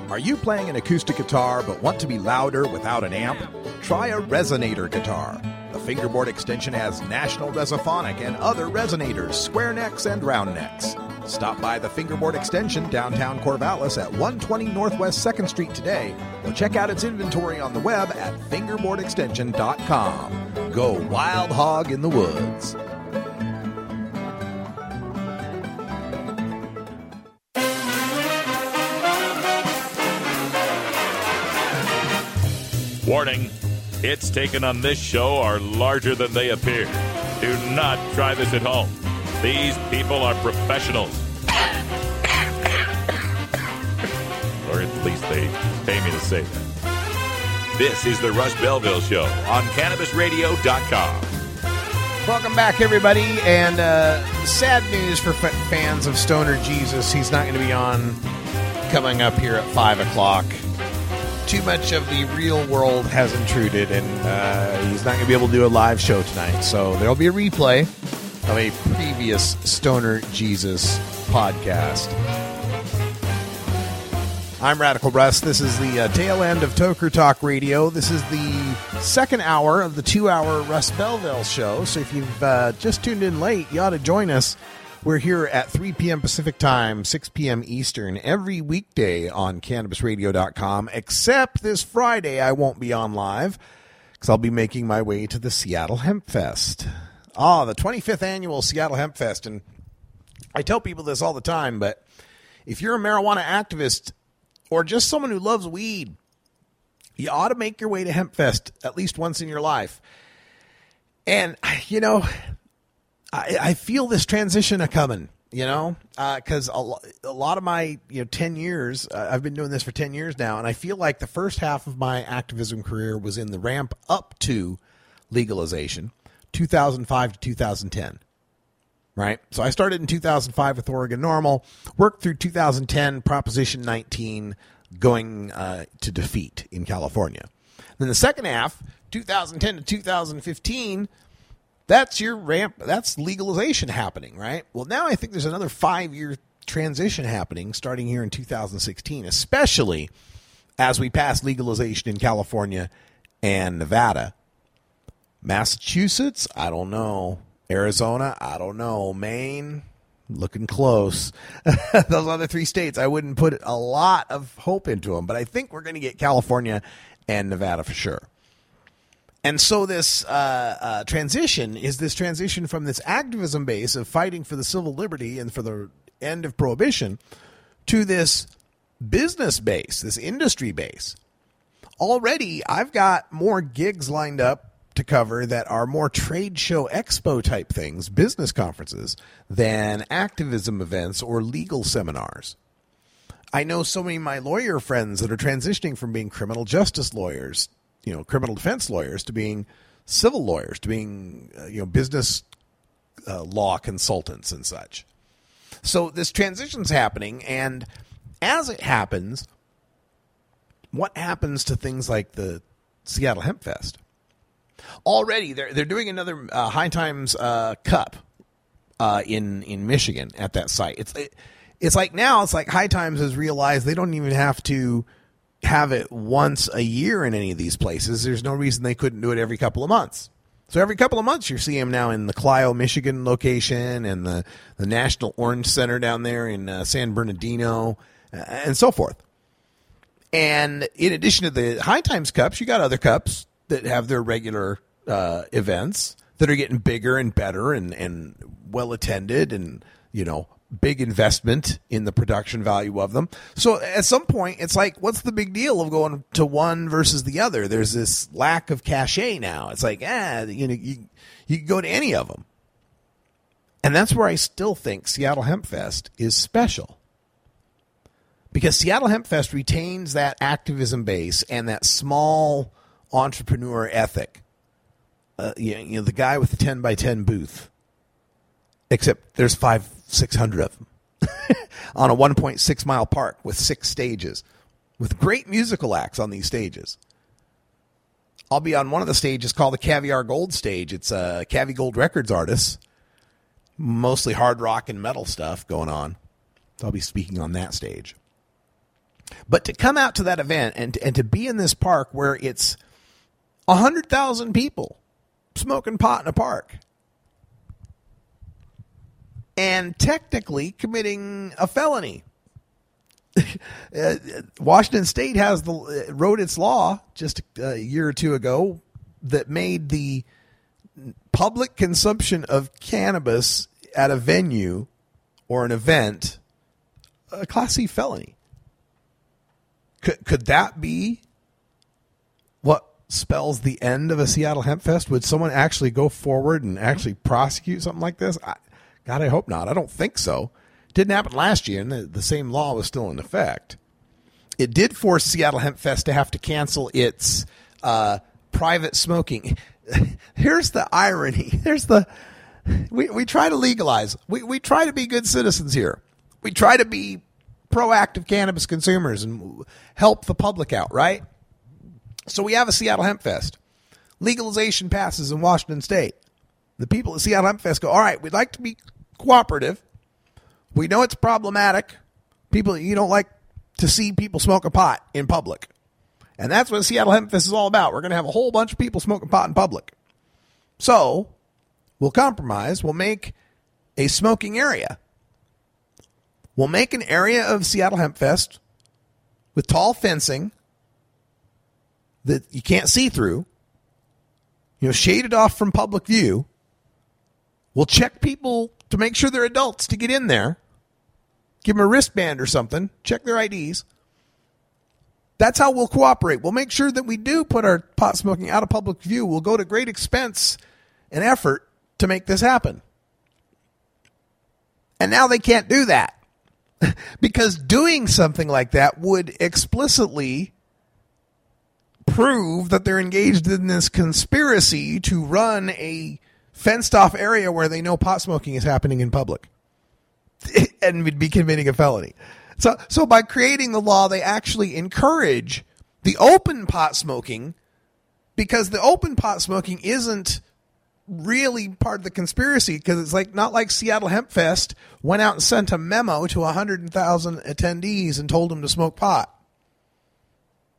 Are you playing an acoustic guitar but want to be louder without an amp? Try a resonator guitar. The Fingerboard Extension has National Resophonic and other resonators, square necks and round necks. Stop by the Fingerboard Extension, downtown Corvallis, at 120 Northwest 2nd Street today, or check out its inventory on the web at fingerboardextension.com. Go wild hog in the woods. Warning, hits taken on this show are larger than they appear. Do not try this at home. These people are professionals. Or at least they pay me to say that. This is the Russ Belville Show on CannabisRadio.com. Welcome back, everybody. And sad news for fans of Stoner Jesus. He's not going to be on coming up here at 5 o'clock. Too much of the real world has intruded, and he's not going to be able to do a live show tonight. So there will be a replay of a previous Stoner Jesus podcast. I'm Radical Russ. This is the tail end of Toker Talk Radio. This is the second hour of the 2-hour Russ Belville show. So if you've just tuned in late, you ought to join us. We're here at 3 p.m. Pacific Time, 6 p.m. Eastern, every weekday on CannabisRadio.com, except this Friday I won't be on live because I'll be making my way to the Seattle Hemp Fest. Ah, the 25th annual Seattle Hemp Fest. And I tell people this all the time, but if you're a marijuana activist or just someone who loves weed, you ought to make your way to Hemp Fest at least once in your life. And, you know, I feel this transition a-coming, you know, because a lot of my, 10 years, I've been doing this for 10 years now, and I feel like the first half of my activism career was in the ramp up to legalization, 2005 to 2010, right? So I started in 2005 with Oregon NORML, worked through 2010, Proposition 19, going to defeat in California. Then the second half, 2010 to 2015, that's your ramp. That's legalization happening, right? Well, now I think there's another 5-year transition happening starting here in 2016, especially as we pass legalization in California and Nevada. Massachusetts, I don't know. Arizona, I don't know. Maine, looking close. Those other 3 states, I wouldn't put a lot of hope into them, but I think we're going to get California and Nevada for sure. And so this transition is this transition from this activism base of fighting for the civil liberty and for the end of prohibition to this business base, this industry base. Already, I've got more gigs lined up to cover that are more trade show expo type things, business conferences, than activism events or legal seminars. I know so many of my lawyer friends that are transitioning from being criminal justice lawyers, criminal defense lawyers, to being civil lawyers, to being, business law consultants and such. So this transition's happening, and as it happens, what happens to things like the Seattle Hemp Fest? Already, they're doing another High Times Cup in Michigan at that site. It's like High Times has realized they don't even have to have it once a year in any of these places. There's no reason they couldn't do it every couple of months. So every couple of months, you see them now in the Clio, Michigan location and the National Orange Center down there in San Bernardino and so forth. And in addition to the High Times Cups, you got other cups that have their regular events that are getting bigger and better and well attended and, big investment in the production value of them. So at some point, it's like, what's the big deal of going to one versus the other? There's this lack of cachet now. It's like, you can go to any of them. And that's where I still think Seattle Hemp Fest is special. Because Seattle Hemp Fest retains that activism base and that small entrepreneur ethic. The guy with the 10 by 10 booth. Except there's 600 of them on a 1.6 mile park with 6 stages with great musical acts on these stages. I'll be on one of the stages called the Caviar Gold stage. It's Cavi Gold Records artists, mostly hard rock and metal stuff going on. So I'll be speaking on that stage. But to come out to that event and to be in this park where it's 100,000 people smoking pot in a park, and technically committing a felony. Washington State wrote its law just a year or two ago that made the public consumption of cannabis at a venue or an event a Class C felony. Could that be what spells the end of a Seattle Hemp Fest? Would someone actually go forward and actually prosecute something like this? God, I hope not. I don't think so. It didn't happen last year, and the same law was still in effect. It did force Seattle Hemp Fest to have to cancel its private smoking. Here's the irony. We try to legalize. We try to be good citizens here. We try to be proactive cannabis consumers and help the public out, right? So we have a Seattle Hemp Fest. Legalization passes in Washington State. The people at Seattle Hemp Fest go, all right, we'd like to be cooperative. We know it's problematic. People, you don't like to see people smoking pot in public. And that's what Seattle Hemp Fest is all about. We're going to have a whole bunch of people smoking pot in public. So we'll compromise. We'll make a smoking area. We'll make an area of Seattle Hemp Fest with tall fencing that you can't see through, you know, shaded off from public view. We'll check people to make sure they're adults to get in there. Give them a wristband or something. Check their IDs. That's how we'll cooperate. We'll make sure that we do put our pot smoking out of public view. We'll go to great expense and effort to make this happen. And now they can't do that because doing something like that would explicitly prove that they're engaged in this conspiracy to run a fenced off area where they know pot smoking is happening in public and would be committing a felony. So by creating the law, they actually encourage the open pot smoking because the open pot smoking isn't really part of the conspiracy because it's like not like Seattle Hemp Fest went out and sent a memo to 100,000 attendees and told them to smoke pot.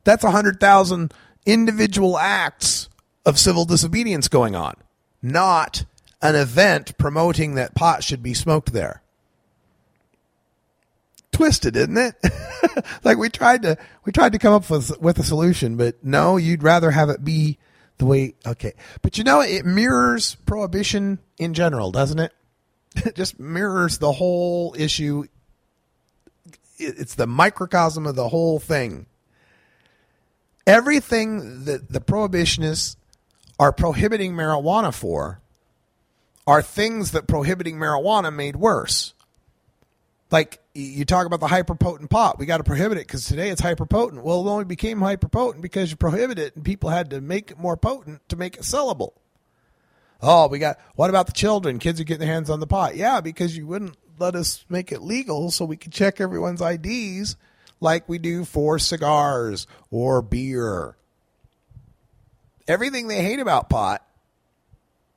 That's 100,000 individual acts of civil disobedience going on, not an event promoting that pot should be smoked there. Twisted, isn't it? Like we tried to come up with a solution, but no, you'd rather have it be the way. Okay. But you know, it mirrors prohibition in general, doesn't it? It just mirrors the whole issue. It's the microcosm of the whole thing. Everything that the prohibitionists are prohibiting marijuana for are things that prohibiting marijuana made worse. Like you talk about the hyperpotent pot. We got to prohibit it because today it's hyperpotent. Well, it only became hyperpotent because you prohibit it and people had to make it more potent to make it sellable. Oh, what about the children? Kids are getting their hands on the pot. Yeah, because you wouldn't let us make it legal so we could check everyone's IDs like we do for cigars or beer. Everything they hate about pot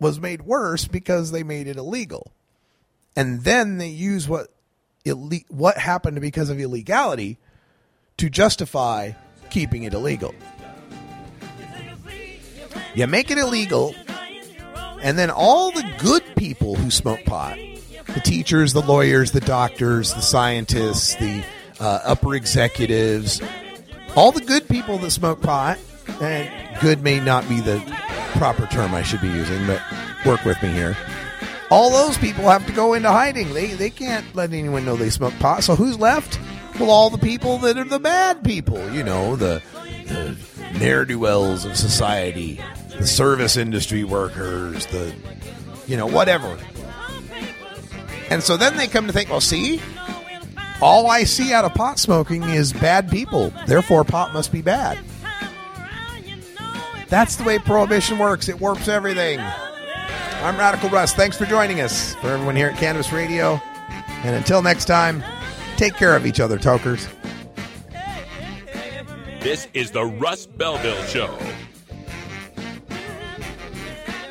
was made worse because they made it illegal. And then they use what happened because of illegality to justify keeping it illegal. You make it illegal, and then all the good people who smoke pot, the teachers, the lawyers, the doctors, the scientists, the upper executives, all the good people that smoke pot, and good may not be the proper term I should be using, but work with me here. All those people have to go into hiding. They can't let anyone know they smoke pot. So who's left? Well, all the people that are the bad people. You know, the ne'er-do-wells of society, the service industry workers, the, you know, whatever. And so then they come to think, well, see, all I see out of pot smoking is bad people. Therefore, pot must be bad. That's the way prohibition works. It warps everything. I'm Radical Russ. Thanks for joining us. For everyone here at Cannabis Radio. And until next time, take care of each other, tokers. This is the Russ Belville Show.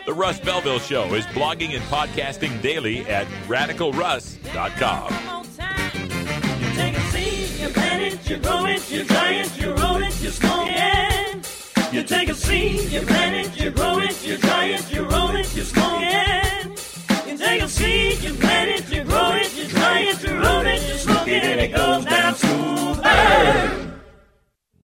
The Russ Belville Show is blogging and podcasting daily at RadicalRuss.com. You take a seed, you plant it, you grow it, you dry it, you roll it, you smoke it. You take a seed, you plant it, you grow it, you dry it, you roll it, you smoke it. You take a seed, you plant it, you grow it, you dry it, you roll it, you smoke it, and it goes down.